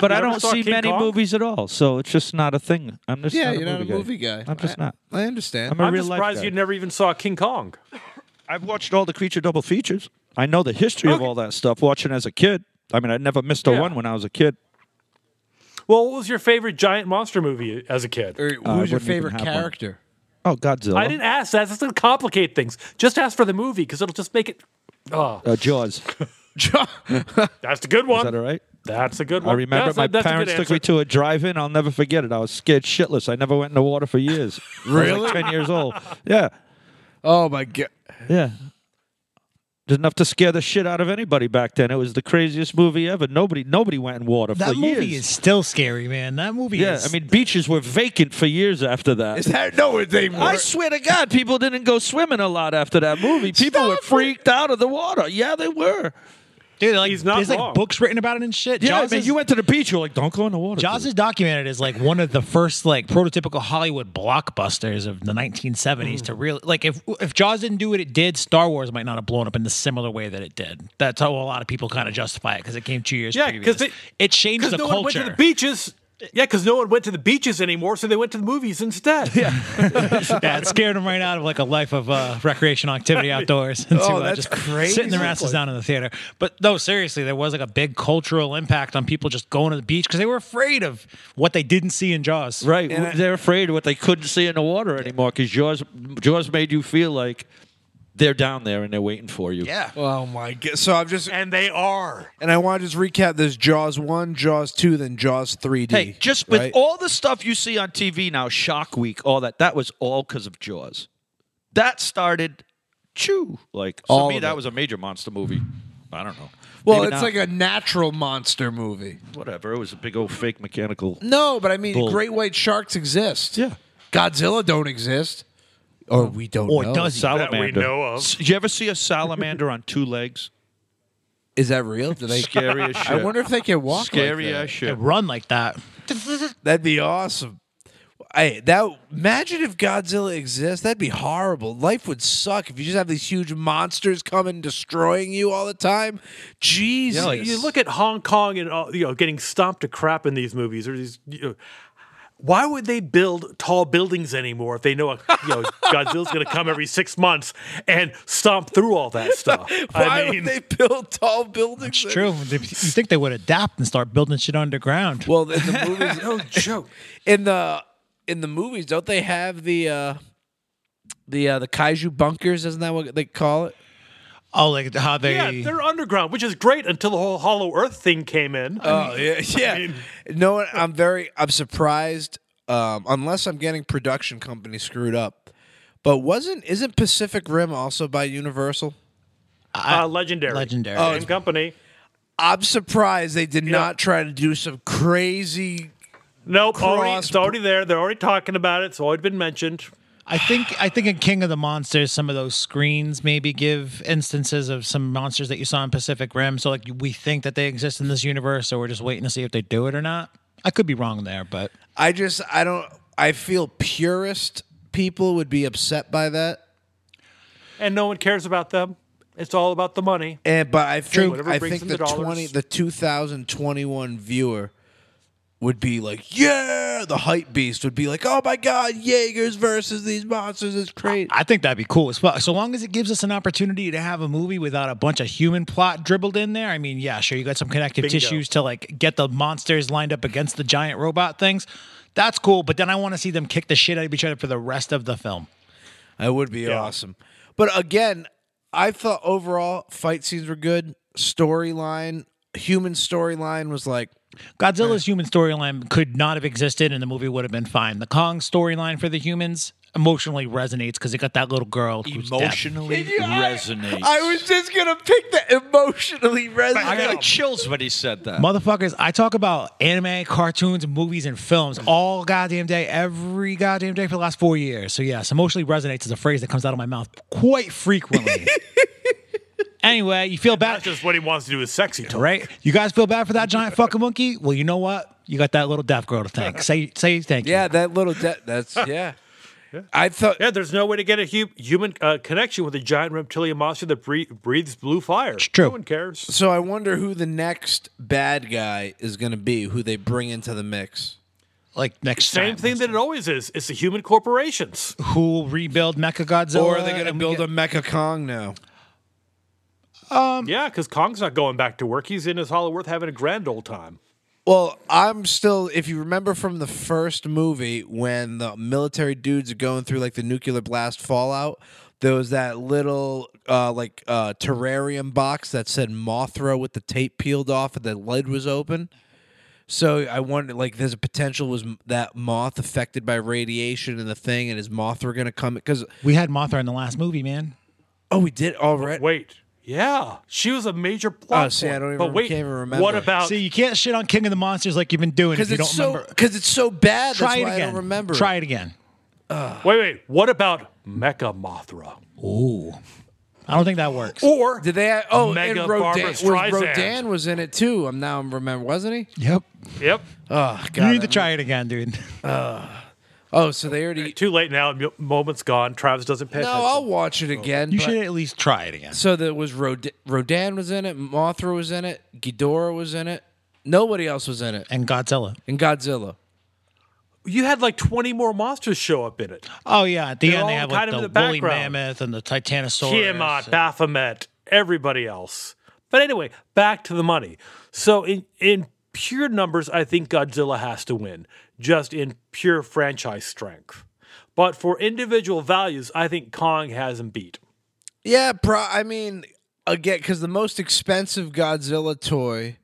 But I don't see King many Kong? movies at all, so it's just not a thing. I'm just yeah, not you're a not a movie guy. guy. I'm just I, not. I understand. I'm, a I'm real surprised guy. You never even saw King Kong. I've watched all the Creature double features. I know the history okay. of all that stuff, watching as a kid. I mean, I never missed a yeah. one when I was a kid. Well, what was your favorite giant monster movie as a kid? Or who uh, was your favorite character? One? Oh, Godzilla. I didn't ask that. That's going to complicate things. Just ask for the movie, because it'll just make it... Oh. Uh, Jaws. Jaws. That's a good one. Is that all right? That's a good one. I remember that's my a, parents took me to a drive-in. I'll never forget it. I was scared shitless. I never went in the water for years. Really? I was like ten years old. Yeah. Oh, my God. Yeah. Just enough to scare the shit out of anybody back then. It was the craziest movie ever. Nobody nobody went in water that for years. That movie is still scary, man. That movie yeah, is... Yeah, I mean, beaches were vacant for years after that. Is that no, they were. I swear to God, people didn't go swimming a lot after that movie. People Stop were freaked it. out of the water. Yeah, they were. Dude, like, He's not there's wrong. like books written about it and shit. Yeah, Jaws I mean, is, you went to the beach, you're like, don't go in the water. Jaws dude. is documented as like one of the first like prototypical Hollywood blockbusters of the nineteen seventies mm. to really like if if Jaws didn't do what it did, Star Wars might not have blown up in the similar way that it did. That's how a lot of people kind of justify it because it came two years yeah, previous. They, it changed the no culture. One went to the beaches. Yeah, because no one went to the beaches anymore, so they went to the movies instead. Yeah, yeah it scared them right out of like a life of uh, recreational activity outdoors. And oh, so, uh, that's just crazy. Sitting their asses down in the theater. But no, seriously, there was like a big cultural impact on people just going to the beach because they were afraid of what they didn't see in Jaws. Right, and they're afraid of what they couldn't see in the water anymore because Jaws, Jaws made you feel like... They're down there and they're waiting for you. Yeah. Oh my God. So I'm just and they are. And I want to just recap this: Jaws one, Jaws two, then Jaws three D. Hey, just with right? all the stuff you see on T V now, Shark Week, all that. That was all because of Jaws. That started, chew. Like all to me, that it. was a major monster movie. I don't know. Well, Maybe it's not. like a natural monster movie. Whatever. It was a big old fake mechanical. No, but I mean, bull. great white sharks exist. Yeah. Godzilla don't exist. Or we don't or know. Or does salamander. That we know of. Did you ever see a salamander on two legs? Is that real? Do they Scary as shit. I wonder if they can walk Scary like that. Scary as shit. And run like that. That'd be awesome. Hey, that, imagine if Godzilla exists. That'd be horrible. Life would suck if you just have these huge monsters coming destroying you all the time. Jeez. Yeah, like, you look at Hong Kong and all, you know, getting stomped to crap in these movies. Or these... You know, why would they build tall buildings anymore if they know, a, you know Godzilla's going to come every six months and stomp through all that stuff? Why I mean, would they build tall buildings? That's true. You think they would adapt and start building shit underground? Well, in the movies, no joke. In the in the movies, don't they have the uh, the uh, the kaiju bunkers? Isn't that what they call it? Oh, like how they... Yeah, they're underground, which is great until the whole Hollow Earth thing came in. Oh, yeah. yeah. I mean, no, I'm very... I'm surprised, um, unless I'm getting production company screwed up. But wasn't... Isn't Pacific Rim also by Universal? Uh, Legendary. Legendary. Oh, same company. I'm surprised they did yeah. not try to do some crazy... Nope, already, it's already there. They're already talking about it. It's already been mentioned. I think I think in King of the Monsters, some of those screens maybe give instances of some monsters that you saw in Pacific Rim. So like we think that they exist in this universe, so we're just waiting to see if they do it or not. I could be wrong there, but I just I don't I feel purist people would be upset by that. And no one cares about them. It's all about the money. And but I think I think the twenty the two thousand twenty one viewer would be like, yeah, the hype beast would be like, oh my god, Jaegers versus these monsters is crazy. I think that'd be cool as well. So long as it gives us an opportunity to have a movie without a bunch of human plot dribbled in there. I mean, yeah, sure, you got some connective Bingo. tissues to like get the monsters lined up against the giant robot things. That's cool, but then I want to see them kick the shit out of each other for the rest of the film. That would be yeah. awesome. But again, I thought overall fight scenes were good. Storyline, human storyline was like, Godzilla's human storyline could not have existed and the movie would have been fine. The Kong storyline for the humans emotionally resonates because it got that little girl. Emotionally resonates. I, I was just going to pick the emotionally resonates. I got chills when he said that. Motherfuckers, I talk about anime, cartoons, movies, and films all goddamn day, every goddamn day for the last four years. So yes, emotionally resonates is a phrase that comes out of my mouth quite frequently. Anyway, you feel bad. That's just what he wants to do is sexy talk. Right? You guys feel bad for that giant fucking monkey? Well, you know what? You got that little deaf girl to thank. Say say thank yeah, you. Yeah, that little deaf. That's, yeah. yeah. I thought. Yeah, there's no way to get a hu human uh, connection with a giant reptilian monster that bre breathes blue fire. It's true. No one cares. So I wonder who the next bad guy is going to be, who they bring into the mix. Like next Same time, thing that time. It always is. It's the human corporations. Who rebuild Mechagodzilla? Or are they going to build a Mecha Kong now? Um, yeah, because Kong's not going back to work. He's in his Hollow Earth having a grand old time. Well, I'm still, if you remember from the first movie, when the military dudes are going through like the nuclear blast fallout, there was that little uh, like uh, terrarium box that said Mothra with the tape peeled off and the lid was open. So I wonder, like, there's a potential was that moth affected by radiation and the thing, and is Mothra going to come? Because we had Mothra in the last movie, man. Oh, we did? All right. Wait. Yeah, she was a major plot. Oh, see, I don't even, but wait, can't even remember. What about? See, you can't shit on King of the Monsters like you've been doing because it's don't so because it's so bad. Try that's it why again. I don't remember. Try it again. Uh. Wait, wait. What about Mecha Mothra? Ooh, I don't think that works. Or did they? Have, oh, Mega and Rodan was, Rodan was in it too. I'm now remember, wasn't he? Yep. Yep. Oh God, you need to try it again, dude. Uh. Oh, so they already... Too late now. Moment's gone. Travis doesn't pay attention. No, I'll watch it again. You should at least try it again. So that was Rod Rodan was in it. Mothra was in it. Ghidorah was in it. Nobody else was in it. And Godzilla. And Godzilla. You had like twenty more monsters show up in it. Oh, yeah. At the They're end, they had like the, the woolly mammoth and the titanosaurus. Tiamat, Baphomet, everybody else. But anyway, back to the money. So in... in pure numbers, I think Godzilla has to win, just in pure franchise strength. But for individual values, I think Kong has him beat. Yeah, pro I mean, again, because the most expensive Godzilla toy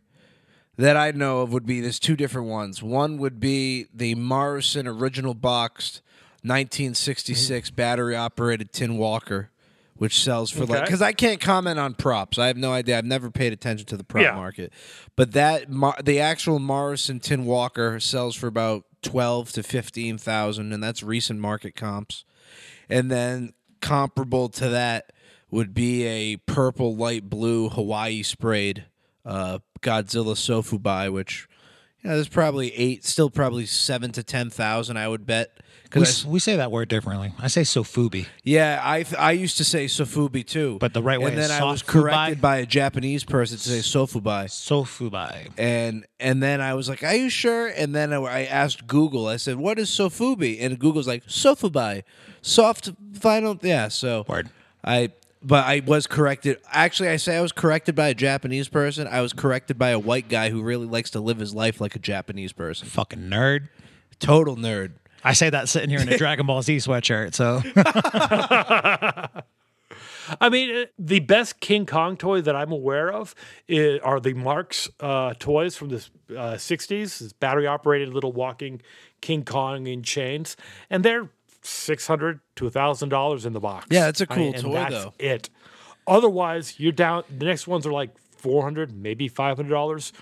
that I know of would be, there's two different ones. One would be the Morrison original boxed nineteen sixty-six mm-hmm. battery-operated Tin Walker, which sells for okay. like, because I can't comment on props. I have no idea. I've never paid attention to the prop yeah. market. But that the actual Morrison Tin Walker sells for about twelve to fifteen thousand, and that's recent market comps. And then comparable to that would be a purple, light blue Hawaii sprayed uh, Godzilla Sofubi, which you know, there's probably eight, still probably seven to ten thousand, I would bet. We, I, we say that word differently. I say Sofubi. Yeah, I I used to say Sofubi too. But the right way and is then I was corrected by a Japanese person to say Sofubi. Sofubi. And and then I was like, are you sure? And then I, I asked Google. I said, what is Sofubi? And Google's like, Sofubi. Soft final. Yeah, so. Word. I, but I was corrected. Actually, I say I was corrected by a Japanese person. I was corrected by a white guy who really likes to live his life like a Japanese person. Fucking nerd. Total nerd. I say that sitting here in a Dragon Ball Z sweatshirt, so. I mean, the best King Kong toy that I'm aware of is, are the Marx uh, toys from the uh, sixties. This battery-operated little walking King Kong in chains. And they're six hundred dollars to one thousand dollars in the box. Yeah, it's a cool I mean, toy, that's though. It. Otherwise, you're down. The next ones are like four hundred dollars, maybe five hundred dollars.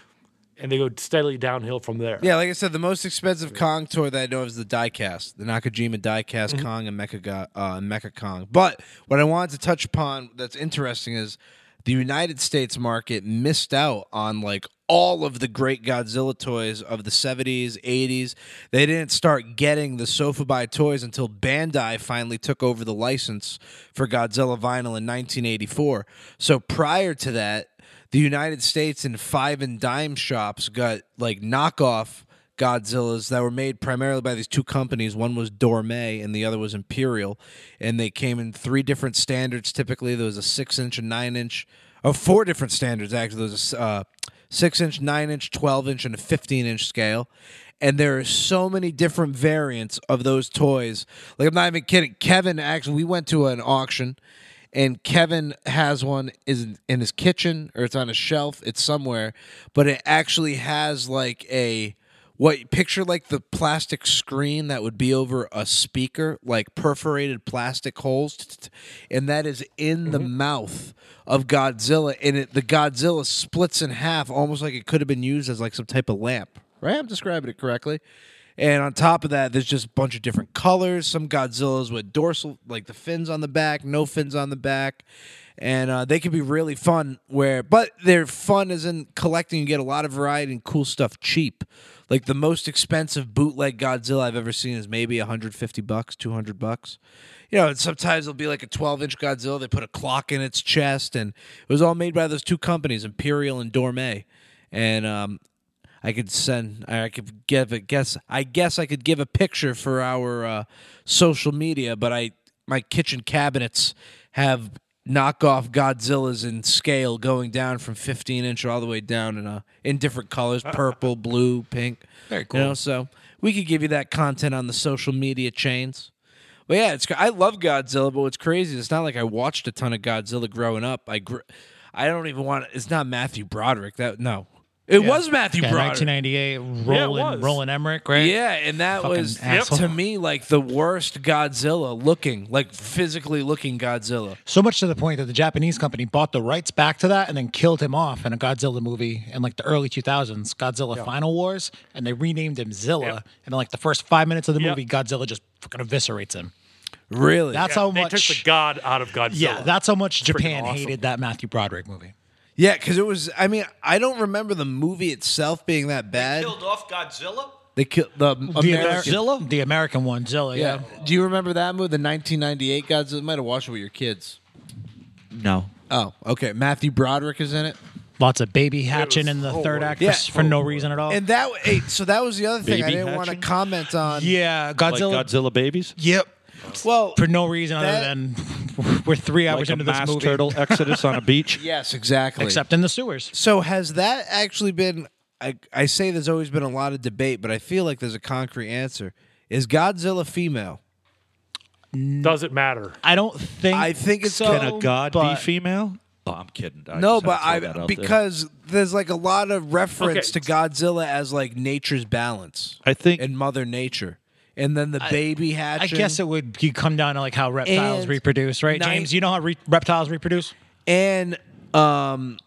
And they go steadily downhill from there. Yeah, like I said, the most expensive Kong toy that I know of is the diecast, the Nakajima diecast mm-hmm. Kong and Mecha, uh, Mecha Kong. But what I wanted to touch upon that's interesting is the United States market missed out on like all of the great Godzilla toys of the seventies, eighties. They didn't start getting the Sofubi toys until Bandai finally took over the license for Godzilla vinyl in nineteen eighty-four. So prior to that, the United States and five and dime shops got like knockoff Godzillas that were made primarily by these two companies. One was Dorme and the other was Imperial, and they came in three different standards. Typically, there was a six-inch, a nine-inch, or four different standards. Actually, there was a uh, six-inch, nine-inch, twelve-inch, and a fifteen-inch scale. And there are so many different variants of those toys. Like, I'm not even kidding. Kevin, actually, we went to an auction. And Kevin has one is in his kitchen, or it's on a shelf, it's somewhere, but it actually has like a, what picture like the plastic screen that would be over a speaker, like perforated plastic holes, and that is in the mm-hmm. mouth of Godzilla, and it, the Godzilla splits in half, almost like it could have been used as like some type of lamp, right? I'm describing it correctly. And on top of that, there's just a bunch of different colors. Some Godzillas with dorsal, like the fins on the back, no fins on the back. And uh, they can be really fun. Where, But they're fun as in collecting. You get a lot of variety and cool stuff cheap. Like the most expensive bootleg Godzilla I've ever seen is maybe one hundred fifty bucks, two hundred bucks. You know, and sometimes it'll be like a twelve-inch Godzilla. They put a clock in its chest. And it was all made by those two companies, Imperial and Dorme. And... um I could send. I could give a guess. I guess I could give a picture for our uh, social media, but I my kitchen cabinets have knockoff Godzillas in scale, going down from fifteen inch all the way down in a, in different colors: purple, blue, pink. Very cool. You know, so we could give you that content on the social media chains. But yeah, it's. I love Godzilla, but what's crazy is it's not like I watched a ton of Godzilla growing up. I grew. I don't even want. It's not Matthew Broderick. That no. It yeah. was Matthew yeah, Broderick. nineteen ninety-eight, Roland, yeah, Roland Emmerich, right? Yeah, and that Fucking was, asshole. to me, like the worst Godzilla looking, like physically looking Godzilla. So much to the point that the Japanese company bought the rights back to that and then killed him off in a Godzilla movie in like the early two thousands, Godzilla yeah. Final Wars, and they renamed him Zilla. Yep. And in like the first five minutes of the movie, yep. Godzilla just fucking eviscerates him. Really? That's yeah, how much. They took the god out of Godzilla. Yeah, that's how much Japan awesome. hated that Matthew Broderick movie. Yeah, because it was, I mean, I don't remember the movie itself being that bad. They killed off Godzilla? They killed the, the American Godzilla? The American one, Zilla, yeah. yeah. Do you remember that movie, the nineteen ninety-eight Godzilla? You might have watched it with your kids. No. Oh, okay. Matthew Broderick is in it. Lots of baby hatching was, in the oh, third act yeah. for, for oh, no reason at all. And that, hey, so that was the other thing baby I didn't hatching? want to comment on. Yeah, Godzilla. Like Godzilla babies? Yep. Well, for no reason that, other than we're three hours like into this movie. Like a mass turtle exodus on a beach. Yes, exactly. Except in the sewers. So has that actually been, I, I say there's always been a lot of debate, but I feel like there's a concrete answer. Is Godzilla female? Does it matter? I don't think I think it's so. Can a god be female? Oh, I'm kidding. I no, but I because there. there's like a lot of reference okay. to Godzilla as like nature's balance. I think. And Mother Nature. And then the baby hatching. I guess it would come down to like how reptiles and reproduce, right, nine, James? You know how re- reptiles reproduce? And um,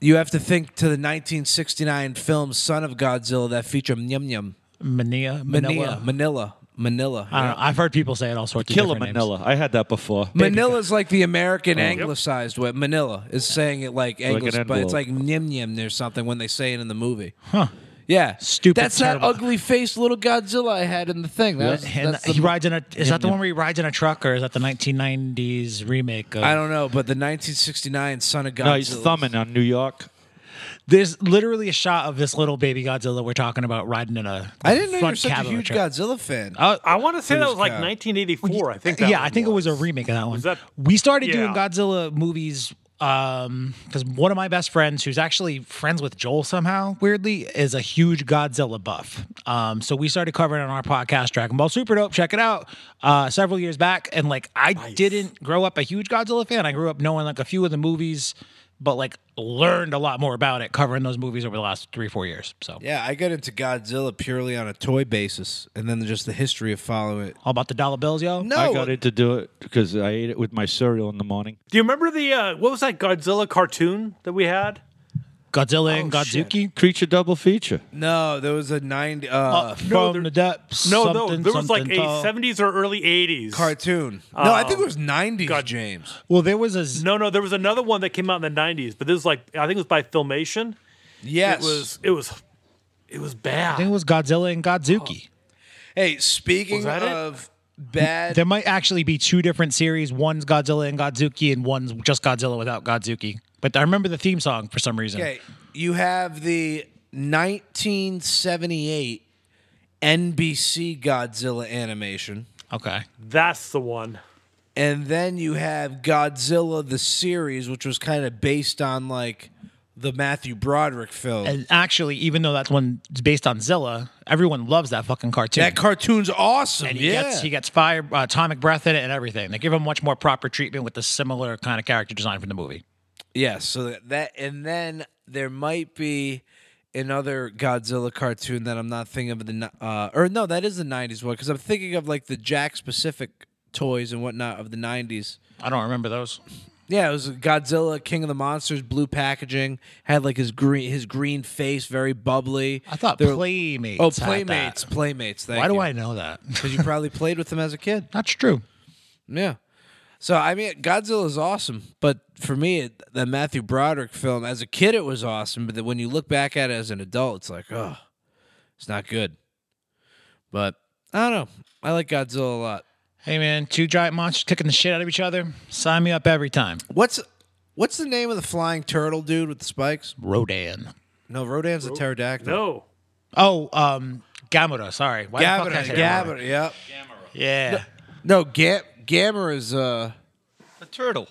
you have to think to the nineteen sixty-nine film Son of Godzilla that featured Yum Yum. Mania, Manila. Manila. Minilla. I don't know. I've heard people say it all sorts Killer of different Minilla. Names. I had that before. Manila's like the American oh, anglicized yep. way. Minilla is saying it like anglicized, like but it's like Nim Nim or something when they say it in the movie. Huh. Yeah, stupid. That's terrible. That ugly faced little Godzilla I had in the thing. That was, and that's the, he rides in a. Is that the one where he rides in a truck, or is that the nineteen nineties remake? Of, I don't know, but the nineteen sixty-nine Son of Godzilla. No, he's thumbing on New York. There's literally a shot of this little baby Godzilla we're talking about riding in a. I didn't know you were such a huge truck. Godzilla fan. Uh, I want to say that was like nineteen eighty-four. You, I think. That yeah, I think was. it was a remake of that one. That, we started yeah. doing Godzilla movies Um, because one of my best friends, who's actually friends with Joel somehow, weirdly, is a huge Godzilla buff. Um, so we started covering on our podcast, Dragon Ball Super Dope. Check it out. Uh, several years back, and like I nice. didn't grow up a huge Godzilla fan. I grew up knowing like a few of the movies, but like learned a lot more about it covering those movies over the last three, four years. So yeah, I got into Godzilla purely on a toy basis, and then just the history of following it. All about the dollar bills, yo. No, I got into do it because I ate it with my cereal in the morning. Do you remember the uh, what was that Godzilla cartoon that we had? Godzilla oh, and Godzuki shit. Creature double feature. No, there was a ninety uh, uh, from no, there, the depths. No, no, there was like a seventies or early eighties cartoon. No, um, I think it was nineties. God, James. Well, there was a z- no, no. There was another one that came out in the nineties, but this was like I think it was by Filmation. Yes, it was. It was. It was bad. I think it was Godzilla and Godzuki. Oh. Hey, speaking of. It? Bad. There might actually be two different series. One's Godzilla and Godzuki, and one's just Godzilla without Godzuki. But I remember the theme song for some reason. Okay, you have the nineteen seventy-eight N B C Godzilla animation. Okay, that's the one. And then you have Godzilla the series, which was kind of based on like the Matthew Broderick film. And actually, even though that one's based on Zilla, everyone loves that fucking cartoon. That cartoon's awesome. And he yeah. gets he gets fire, uh, atomic breath in it and everything. They give him much more proper treatment with the similar kind of character design from the movie. Yeah, so that, and then there might be another Godzilla cartoon that I'm not thinking of. The uh, or no, that is the nineties one, because I'm thinking of like the Jack specific toys and whatnot of the nineties. I don't remember those. Yeah, it was Godzilla, King of the Monsters, blue packaging, had like his green his green face, very bubbly. I thought They're, Playmates. Oh, Playmates, Playmates. Thank Why do you. I know that? Because you probably played with them as a kid. That's true. Yeah. So, I mean, Godzilla's awesome, but for me, it, the Matthew Broderick film, as a kid it was awesome, but when you look back at it as an adult, it's like, oh, it's not good. But, I don't know. I like Godzilla a lot. Hey, man, two giant monsters kicking the shit out of each other. Sign me up every time. What's what's the name of the flying turtle dude with the spikes? Rodan. No, Rodan's Ro- a pterodactyl. No. Oh, um, Gamera, sorry. Why Gamera, Gamera, yeah. Gamera. Yeah. No, no Ga- Gamera is uh, a turtle.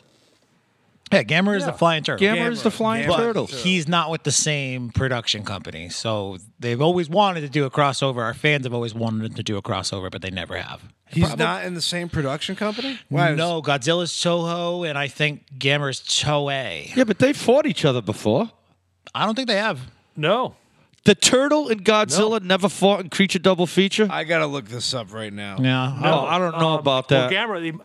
Yeah, Gamera is yeah. the flying turtle. Gamera is the flying Gamera. turtle. But he's not with the same production company, so they've always wanted to do a crossover. Our fans have always wanted to do a crossover, but they never have. He's Probably. not in the same production company? Why? No, Godzilla's Toho, and I think Gamera's Toei. Yeah, but they fought each other before. I don't think they have. No. The turtle and Godzilla no. never fought in Creature Double Feature? I got to look this up right now. Yeah. No, I don't know um, about that. Well, Gamera... He-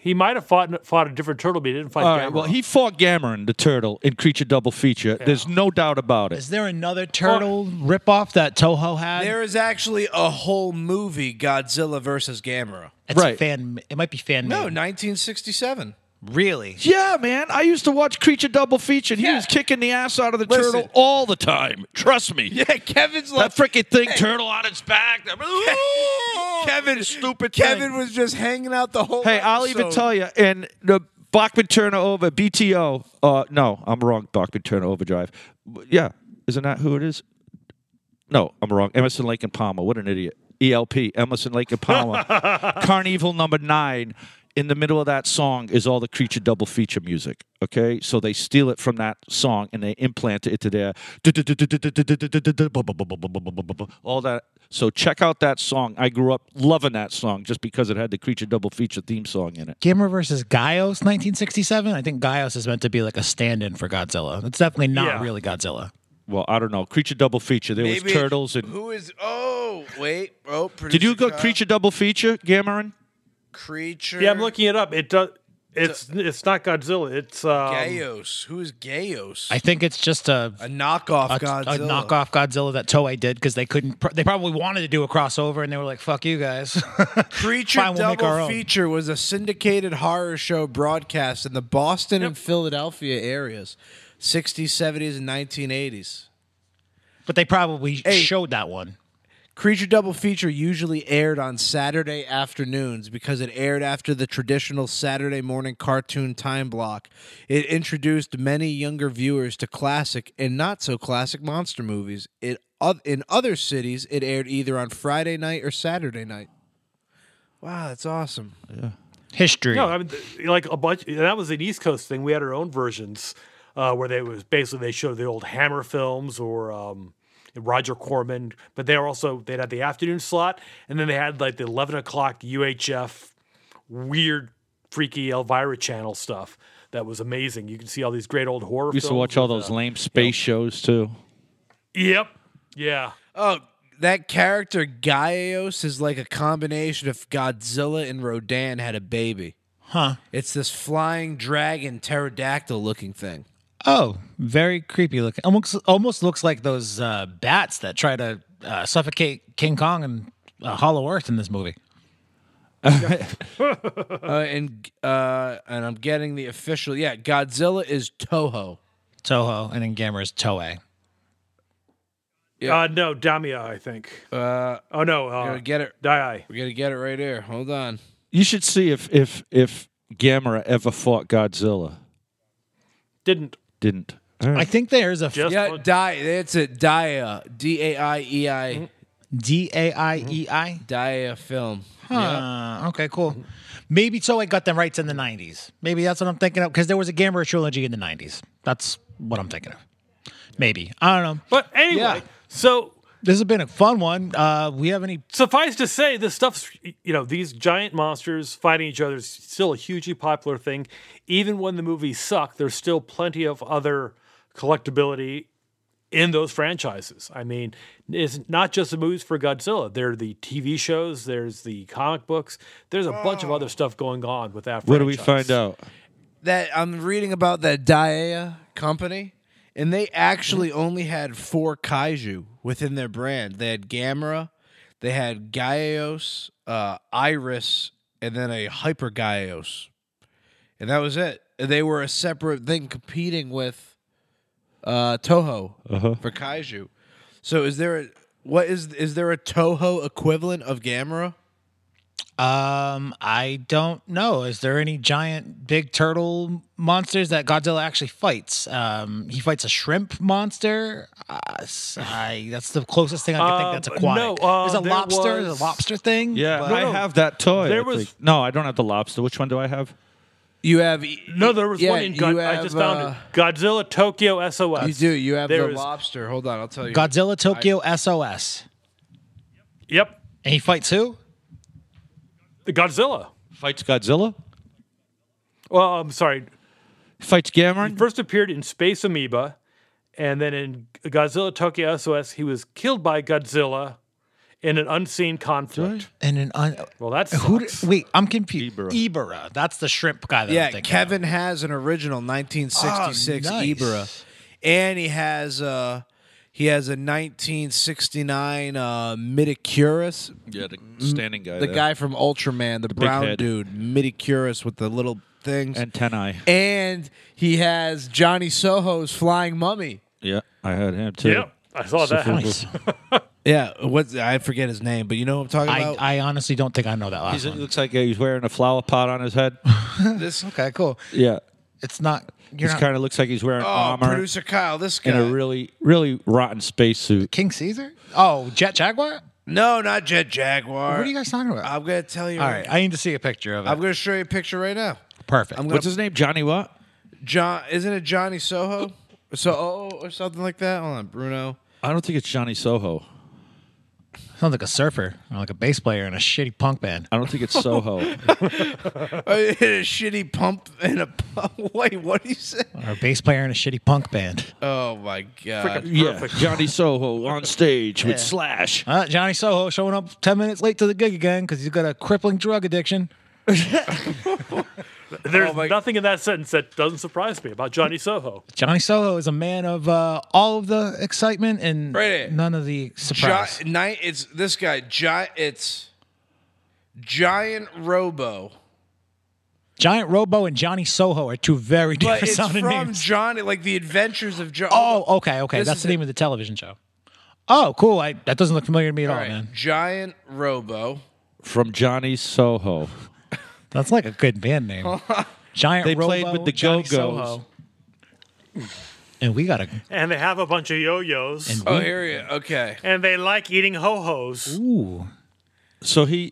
He might have fought fought a different turtle, but he didn't fight All right, Gamera. Well, he fought Gamera, the turtle, in Creature Double Feature. Yeah. There's no doubt about it. Is there another turtle oh. ripoff that Toho had? There is actually a whole movie, Godzilla versus Gamera. It's right. a fan. It might be fan. No, nineteen sixty-seven. Really? Yeah, man. I used to watch Creature Double Feature, and yeah. he was kicking the ass out of the Listen. turtle all the time. Trust me. Yeah, Kevin's like... That freaking thing, hey. turtle on its back. Kevin, stupid Kevin thing. was just hanging out the whole Hey, episode. I'll even tell you, and the Bachman Turner over, B T O... Uh, no, I'm wrong. Bachman Turner Overdrive. Yeah. Isn't that who it is? No, I'm wrong. Emerson, Lake and Palmer. What an idiot. E L P, Emerson, Lake and Palmer. Carnival number nine... In the middle of that song is all the Creature Double Feature music, okay? So they steal it from that song, and they implant it to their... All that. So check out that song. I grew up loving that song just because it had the Creature Double Feature theme song in it. Gamera versus Gaios, nineteen sixty-seven? I think Gaios is meant to be like a stand-in for Godzilla. It's definitely not yeah. really Godzilla. Well, I don't know. Creature Double Feature. There Maybe was turtles and... Who is... Oh, wait. Oh, Did you go Kyle. Creature Double Feature, Gamera? Creature. Yeah, I'm looking it up. It does. It's a, it's not Godzilla. It's um, Gaios. Who is Gaios? I think it's just a a knockoff a, Godzilla. A knockoff Godzilla that Toei did because they couldn't. They probably wanted to do a crossover and they were like, "Fuck you guys." Creature Fine, we'll Double Feature was a syndicated horror show broadcast in the Boston yep. and Philadelphia areas, sixties, seventies, and nineteen eighties. But they probably hey. showed that one. Creature Double Feature usually aired on Saturday afternoons because it aired after the traditional Saturday morning cartoon time block. It introduced many younger viewers to classic and not-so-classic monster movies. It, in other cities, it aired either on Friday night or Saturday night. Wow, that's awesome. Yeah. history. No, I mean, like a bunch. That was an East Coast thing. We had our own versions uh, where they was basically they showed the old Hammer films or um, Roger Corman, but they were also they'd had the afternoon slot, and then they had like the eleven o'clock U H F weird, freaky Elvira Channel stuff that was amazing. You can see all these great old horror. We used films to watch all those uh, lame space you know. shows too. Yep. Yeah. Oh. That character, Gaios, is like a combination of Godzilla and Rodan had a baby. Huh. It's this flying dragon, pterodactyl-looking thing. Oh, very creepy looking. Almost, almost looks like those uh, bats that try to uh, suffocate King Kong and uh, Hollow Earth in this movie. uh, and uh, and I'm getting the official. Yeah, Godzilla is Toho. Toho, and then Gamera is Toei. Uh, no, Damia, I think. Uh, oh, no. Uh, we're going to get it. Dai. We're going to get it right here. Hold on. You should see if if if Gamera ever fought Godzilla. Didn't. Didn't. Right. I think there's a... Just yeah, Dai. That's it. Daia. D A I E I. D A I E I? Daia film. Huh. Yep. Okay, cool. Maybe Toei got them rights in the nineties. Maybe that's what I'm thinking of, because there was a Gamera trilogy in the nineties. That's what I'm thinking of. Maybe. I don't know. But anyway... Yeah. So this has been a fun one. Uh, we have any? Suffice to say, this stuff's you know these giant monsters fighting each other is still a hugely popular thing. Even when the movies suck, there's still plenty of other collectability in those franchises. I mean, it's not just the movies for Godzilla. There are the T V shows. There's the comic books. There's a oh. bunch of other stuff going on with that franchise. What do we find out? That I'm reading about that Daia company. And they actually only had four kaiju within their brand. They had Gamera, they had Gaios, uh, Iris, and then a Hyper Gaios. And that was it. They were a separate thing competing with uh, Toho uh-huh. for kaiju. So is there a, what is is there a Toho equivalent of Gamera? Um, I don't know. Is there any giant big turtle monsters that Godzilla actually fights? Um, he fights a shrimp monster. Uh, I, that's the closest thing I can uh, think that's aquatic. No, uh, there's a there lobster. Was... There's a lobster thing. Yeah, but... no, no. I have that toy. There was... No, I don't have the lobster. Which one do I have? You have... No, there was yeah, one in... God... Have, I just found uh... it. Godzilla Tokyo S O S. You do. You have there the is... lobster. Hold on, I'll tell you. Godzilla Tokyo I... S O S. Yep. And he fights who? Godzilla. Fights Godzilla? Well, I'm sorry. Fights Gamera? He first appeared in Space Amoeba, and then in Godzilla Tokyo S O S, he was killed by Godzilla in an unseen conflict. In an un- well, that's who? Did, wait, I'm confused. Ibara. Ibara. That's the shrimp guy that yeah, I'm thinking Kevin of. Has an original nineteen sixty-six oh, nice. Ibara, and he has... Uh, He has a nineteen sixty-nine uh, Midicuris. Yeah, the standing guy. The there. guy from Ultraman, the, the brown dude, Midicuris with the little things. Antennae. And he has Johnny Soho's flying mummy. Yeah, I had him too. Yeah, I saw that. Nice. yeah, what's, I forget his name, but you know what I'm talking I, about? I honestly don't think I know that last he's, one. It looks like he's wearing a flower pot on his head. this Okay, cool. Yeah. It's not... This kind of looks like he's wearing oh, armor. Producer Kyle, this guy. In a really, really rotten spacesuit. King Caesar? Oh, Jet Jaguar? No, not Jet Jaguar. What are you guys talking about? I'm going to tell you. All right, right, I need to see a picture of it. I'm going to show you a picture right now. Perfect. I'm gonna, What's his name? Johnny what? John? Isn't it Johnny Soho? So or something like that? Hold on, Bruno. I don't think it's Johnny Soho. Sounds like a surfer, or like a bass player in a shitty punk band. I don't think it's Soho. In a shitty pump and a pump. Wait, what do you say? Or a bass player in a shitty punk band. Oh my god! Yeah, Johnny Soho on stage yeah. with Slash. Uh, Johnny Soho showing up ten minutes late to the gig again because he's got a crippling drug addiction. There's oh nothing in that sentence that doesn't surprise me about Johnny Soho. Johnny Soho is a man of uh, all of the excitement and right none of the surprise. Gi- night, it's this guy. Gi- it's Giant Robo. Giant Robo and Johnny Soho are two very different but it's sounding from names. Johnny, like the Adventures of Johnny. Oh, okay, okay. This That's the name it. of the television show. Oh, cool. I, that doesn't look familiar to me at all, all right. man. Giant Robo from Johnny Soho. That's like a good band name. Giant They Robo, played with the Johnny Go-Go's. Soho. And we got a... And they have a bunch of yo-yos. And oh, we... here you okay. And they like eating ho-hos. Ooh. So he...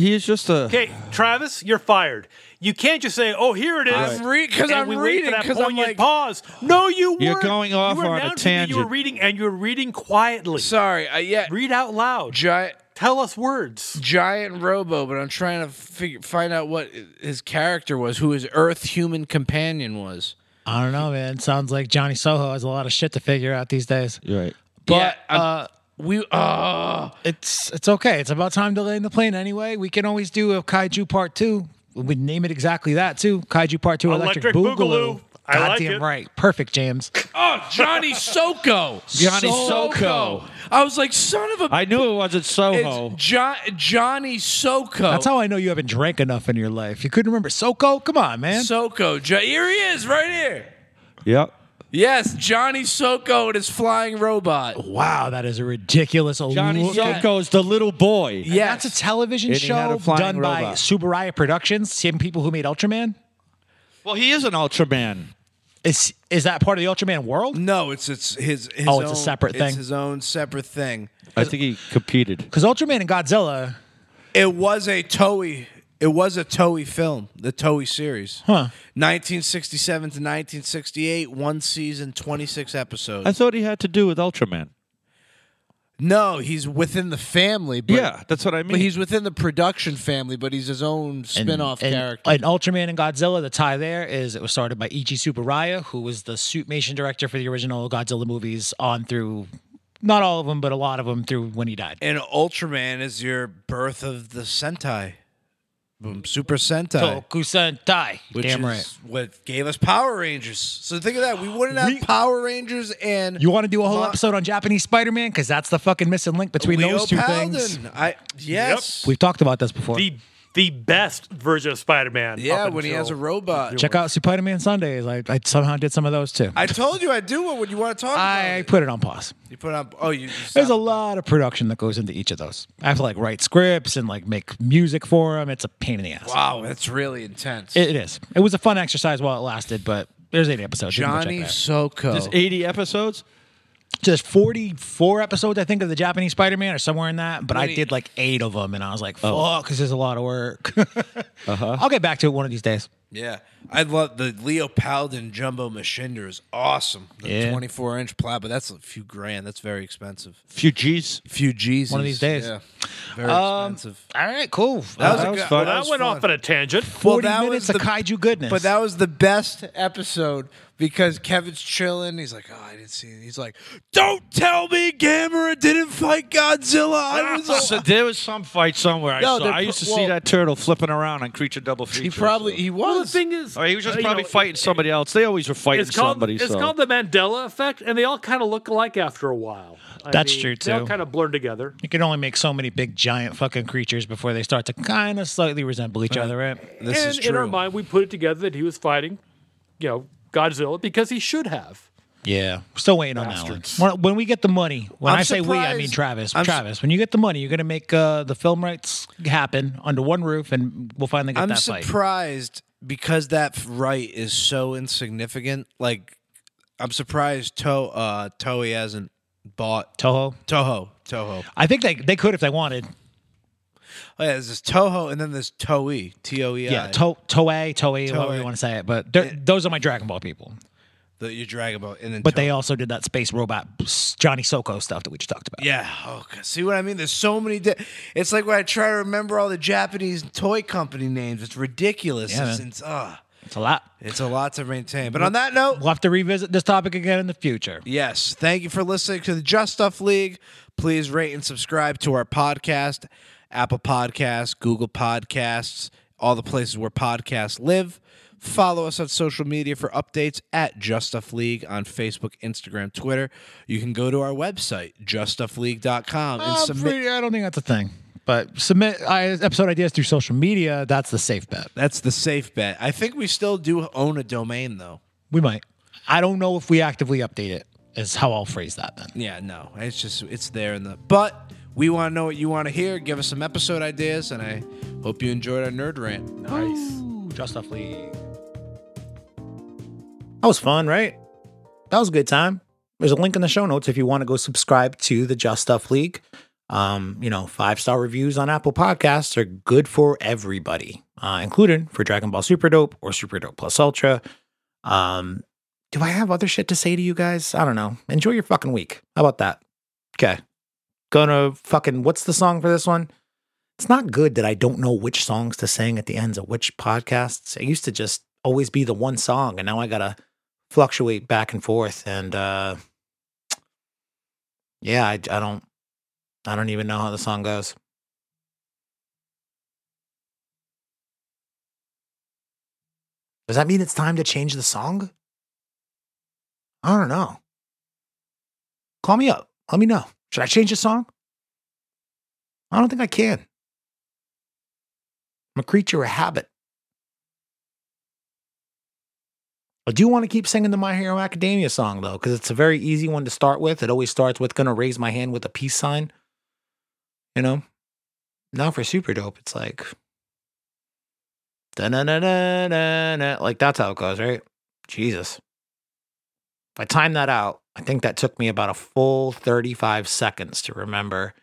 He is just a... Okay, Travis, you're fired. You can't just say, oh, here it is. Because I'm, re- and I'm we reading. Because I'm like... Pause. No, you weren't. You're going off you on a tangent. You were reading, and you were reading quietly. Sorry. I, yeah. Read out loud. Giant... Tell us words. Giant Robo, but I'm trying to figure, find out what his character was, who his Earth human companion was. I don't know, man. It sounds like Johnny Soho has a lot of shit to figure out these days. You're right. But yeah, uh, we uh, it's it's okay. It's about time to land the plane anyway. We can always do a Kaiju Part Two. We'd name it exactly that too. Kaiju Part Two, Electric, Electric Boogaloo. Boogaloo. I God like damn it. Right. Perfect, James. Oh, Johnny Sokko. Johnny Sokko. I was like, son of a... I knew it wasn't Soho. It's jo- Johnny Sokko. That's how I know you haven't drank enough in your life. You couldn't remember Sokko? Come on, man. Sokko. Jo- here he is, right here. Yep. Yes, Johnny Sokko and his flying robot. Wow, that is a ridiculous... Johnny al- Sokko is the little boy. Yeah, that's a television and show a done robot. by Subaraya Productions, same people who made Ultraman. Well, he is an Ultraman. Is is that part of the Ultraman world? No, it's it's his. his oh, it's own, a separate thing. It's his own separate thing. I think he competed because Ultraman and Godzilla. It was a Toei. It was a Toei film, the Toei series, huh? nineteen sixty-seven to nineteen sixty-eight, one season, twenty-six episodes. I thought he had to do with Ultraman. No, he's within the family. But, yeah, that's what I mean. But he's within the production family, but he's his own spin-off and, and, character. And Ultraman and Godzilla, the tie there is it was started by Ichi Tsuburaya, who was the suitmation director for the original Godzilla movies on through, not all of them, but a lot of them through when he died. And Ultraman is your birth of the Sentai. Boom, Super Sentai. Toku Sentai. Which Damn right. is what gave us Power Rangers. So think of that. We wouldn't have we, Power Rangers and... You want to do a whole Ma- episode on Japanese Spider-Man? Because that's the fucking missing link between Leo those two Paladin. things. I, yes. Yep. We've talked about this before. The, the best version of Spider-Man. Yeah, when he has a robot. Check out Spider-Man Sundays. I, I somehow did some of those too. I told you I do it when you want to talk about I it. I put it on pause. You put it on... Oh, you... you There's a lot of production that goes into each of those. I have to like write scripts and like make music for them. It's a pain in the ass. Wow, that's really intense. It, it is. It was a fun exercise while it lasted, but there's eighty episodes. Johnny Sokko. There's eighty episodes? Just forty-four episodes, I think, of the Japanese Spider-Man or somewhere in that. But twenty I did like eight of them, and I was like, fuck, because there's a lot of work. uh-huh. I'll get back to it one of these days. Yeah. I love the Leo Paladin Jumbo Machinder is awesome. The yeah. twenty-four inch plow, but that's a few grand. That's very expensive. Few G's. Few G's. One of these days. Yeah. Very um, expensive. All right, cool. That, well, was, that was fun. Well, that, that was went fun. off on a tangent. forty well, minutes the, of kaiju goodness. But that was the best episode because Kevin's chilling. He's like, oh, I didn't see it. He's like, don't tell me Gamera didn't fight Godzilla. I was like, so there was some fight somewhere I no, saw. I used to well, see that turtle flipping around on Creature Double Feature. He probably, so. he was. Well, the thing is, or he was just uh, probably know, fighting somebody else. They always were fighting it's called, somebody. It's so. called the Mandela effect, and they all kind of look alike after a while. I That's mean, true, too. They all kind of blur together. You can only make so many big, giant fucking creatures before they start to kind of slightly resemble each right. other, right? This and is true. In our mind, we put it together that he was fighting, you know, Godzilla because he should have. Yeah, still waiting Bastards. on that one. When we get the money, when I'm I say surprised. we, I mean Travis. I'm Travis, su- when you get the money, you're going to make uh, the film rights happen under one roof, and we'll finally get I'm that fight. I'm surprised because that right is so insignificant. Like, I'm surprised to- uh, Toei hasn't bought... Toho? Toho. Toho. I think they, they could if they wanted. Oh, yeah, there's this Toho, and then there's Toei. T O E I. Yeah, to- Toei, Toei, however you want to say it. But it, those are my Dragon Ball people. The, your Dragon Ball, and then but Toei. They also did that space robot Johnny Sokko stuff that we just talked about. Yeah, oh, see what I mean? There's so many. Di- it's like when I try to remember all the Japanese toy company names. It's ridiculous. Yeah, it's, it's, uh, it's a lot. It's a lot to maintain. But we'll, on that note, we'll have to revisit this topic again in the future. Yes, thank you for listening to the Just Stuff League. Please rate and subscribe to our podcast, Apple Podcasts, Google Podcasts, all the places where podcasts live. Follow us on social media for updates at Just Stuff League on Facebook, Instagram, Twitter. You can go to our website, just stuff league dot com. And submit- pretty, I don't think that's a thing. But submit episode ideas through social media. That's the safe bet. That's the safe bet. I think we still do own a domain, though. We might. I don't know if we actively update it, is how I'll phrase that then. Yeah, no. It's just, it's there in the... But... We want to know what you want to hear. Give us some episode ideas, and I hope you enjoyed our nerd rant. Nice. Ooh, Just Stuff League. That was fun, right? That was a good time. There's a link in the show notes if you want to go subscribe to the Just Stuff League. Um, you know, five-star reviews on Apple Podcasts are good for everybody, uh, including for Dragon Ball Super Dope or Super Dope Plus Ultra. Um, do I have other shit to say to you guys? I don't know. Enjoy your fucking week. How about that? Okay. Gonna fucking, what's the song for this one? It's not good that I don't know which songs to sing at the ends of which podcasts. It used to just always be the one song, and now I gotta fluctuate back and forth. And, uh, yeah, I, I don't, I don't even know how the song goes. Does that mean it's time to change the song? I don't know. Call me up. Let me know. Should I change the song? I don't think I can. I'm a creature of habit. I do want to keep singing the My Hero Academia song, though, because it's a very easy one to start with. It always starts with gonna raise my hand with a peace sign. You know? Now for Super Dope, it's like... da-na-na-na-na-na. Like, that's how it goes, right? Jesus. If I time that out, I think that took me about a full thirty-five seconds to remember.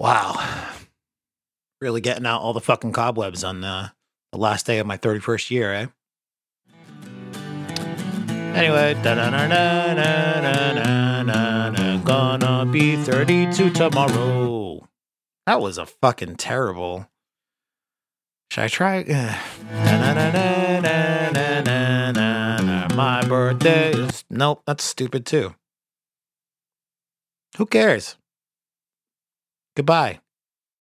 Wow. Really getting out all the fucking cobwebs on the, the last day of my thirty-first year, eh? Anyway, gonna be thirty-two tomorrow. That was a fucking terrible. Should I try? My birthday is... Nope, that's stupid too. Who cares? Goodbye.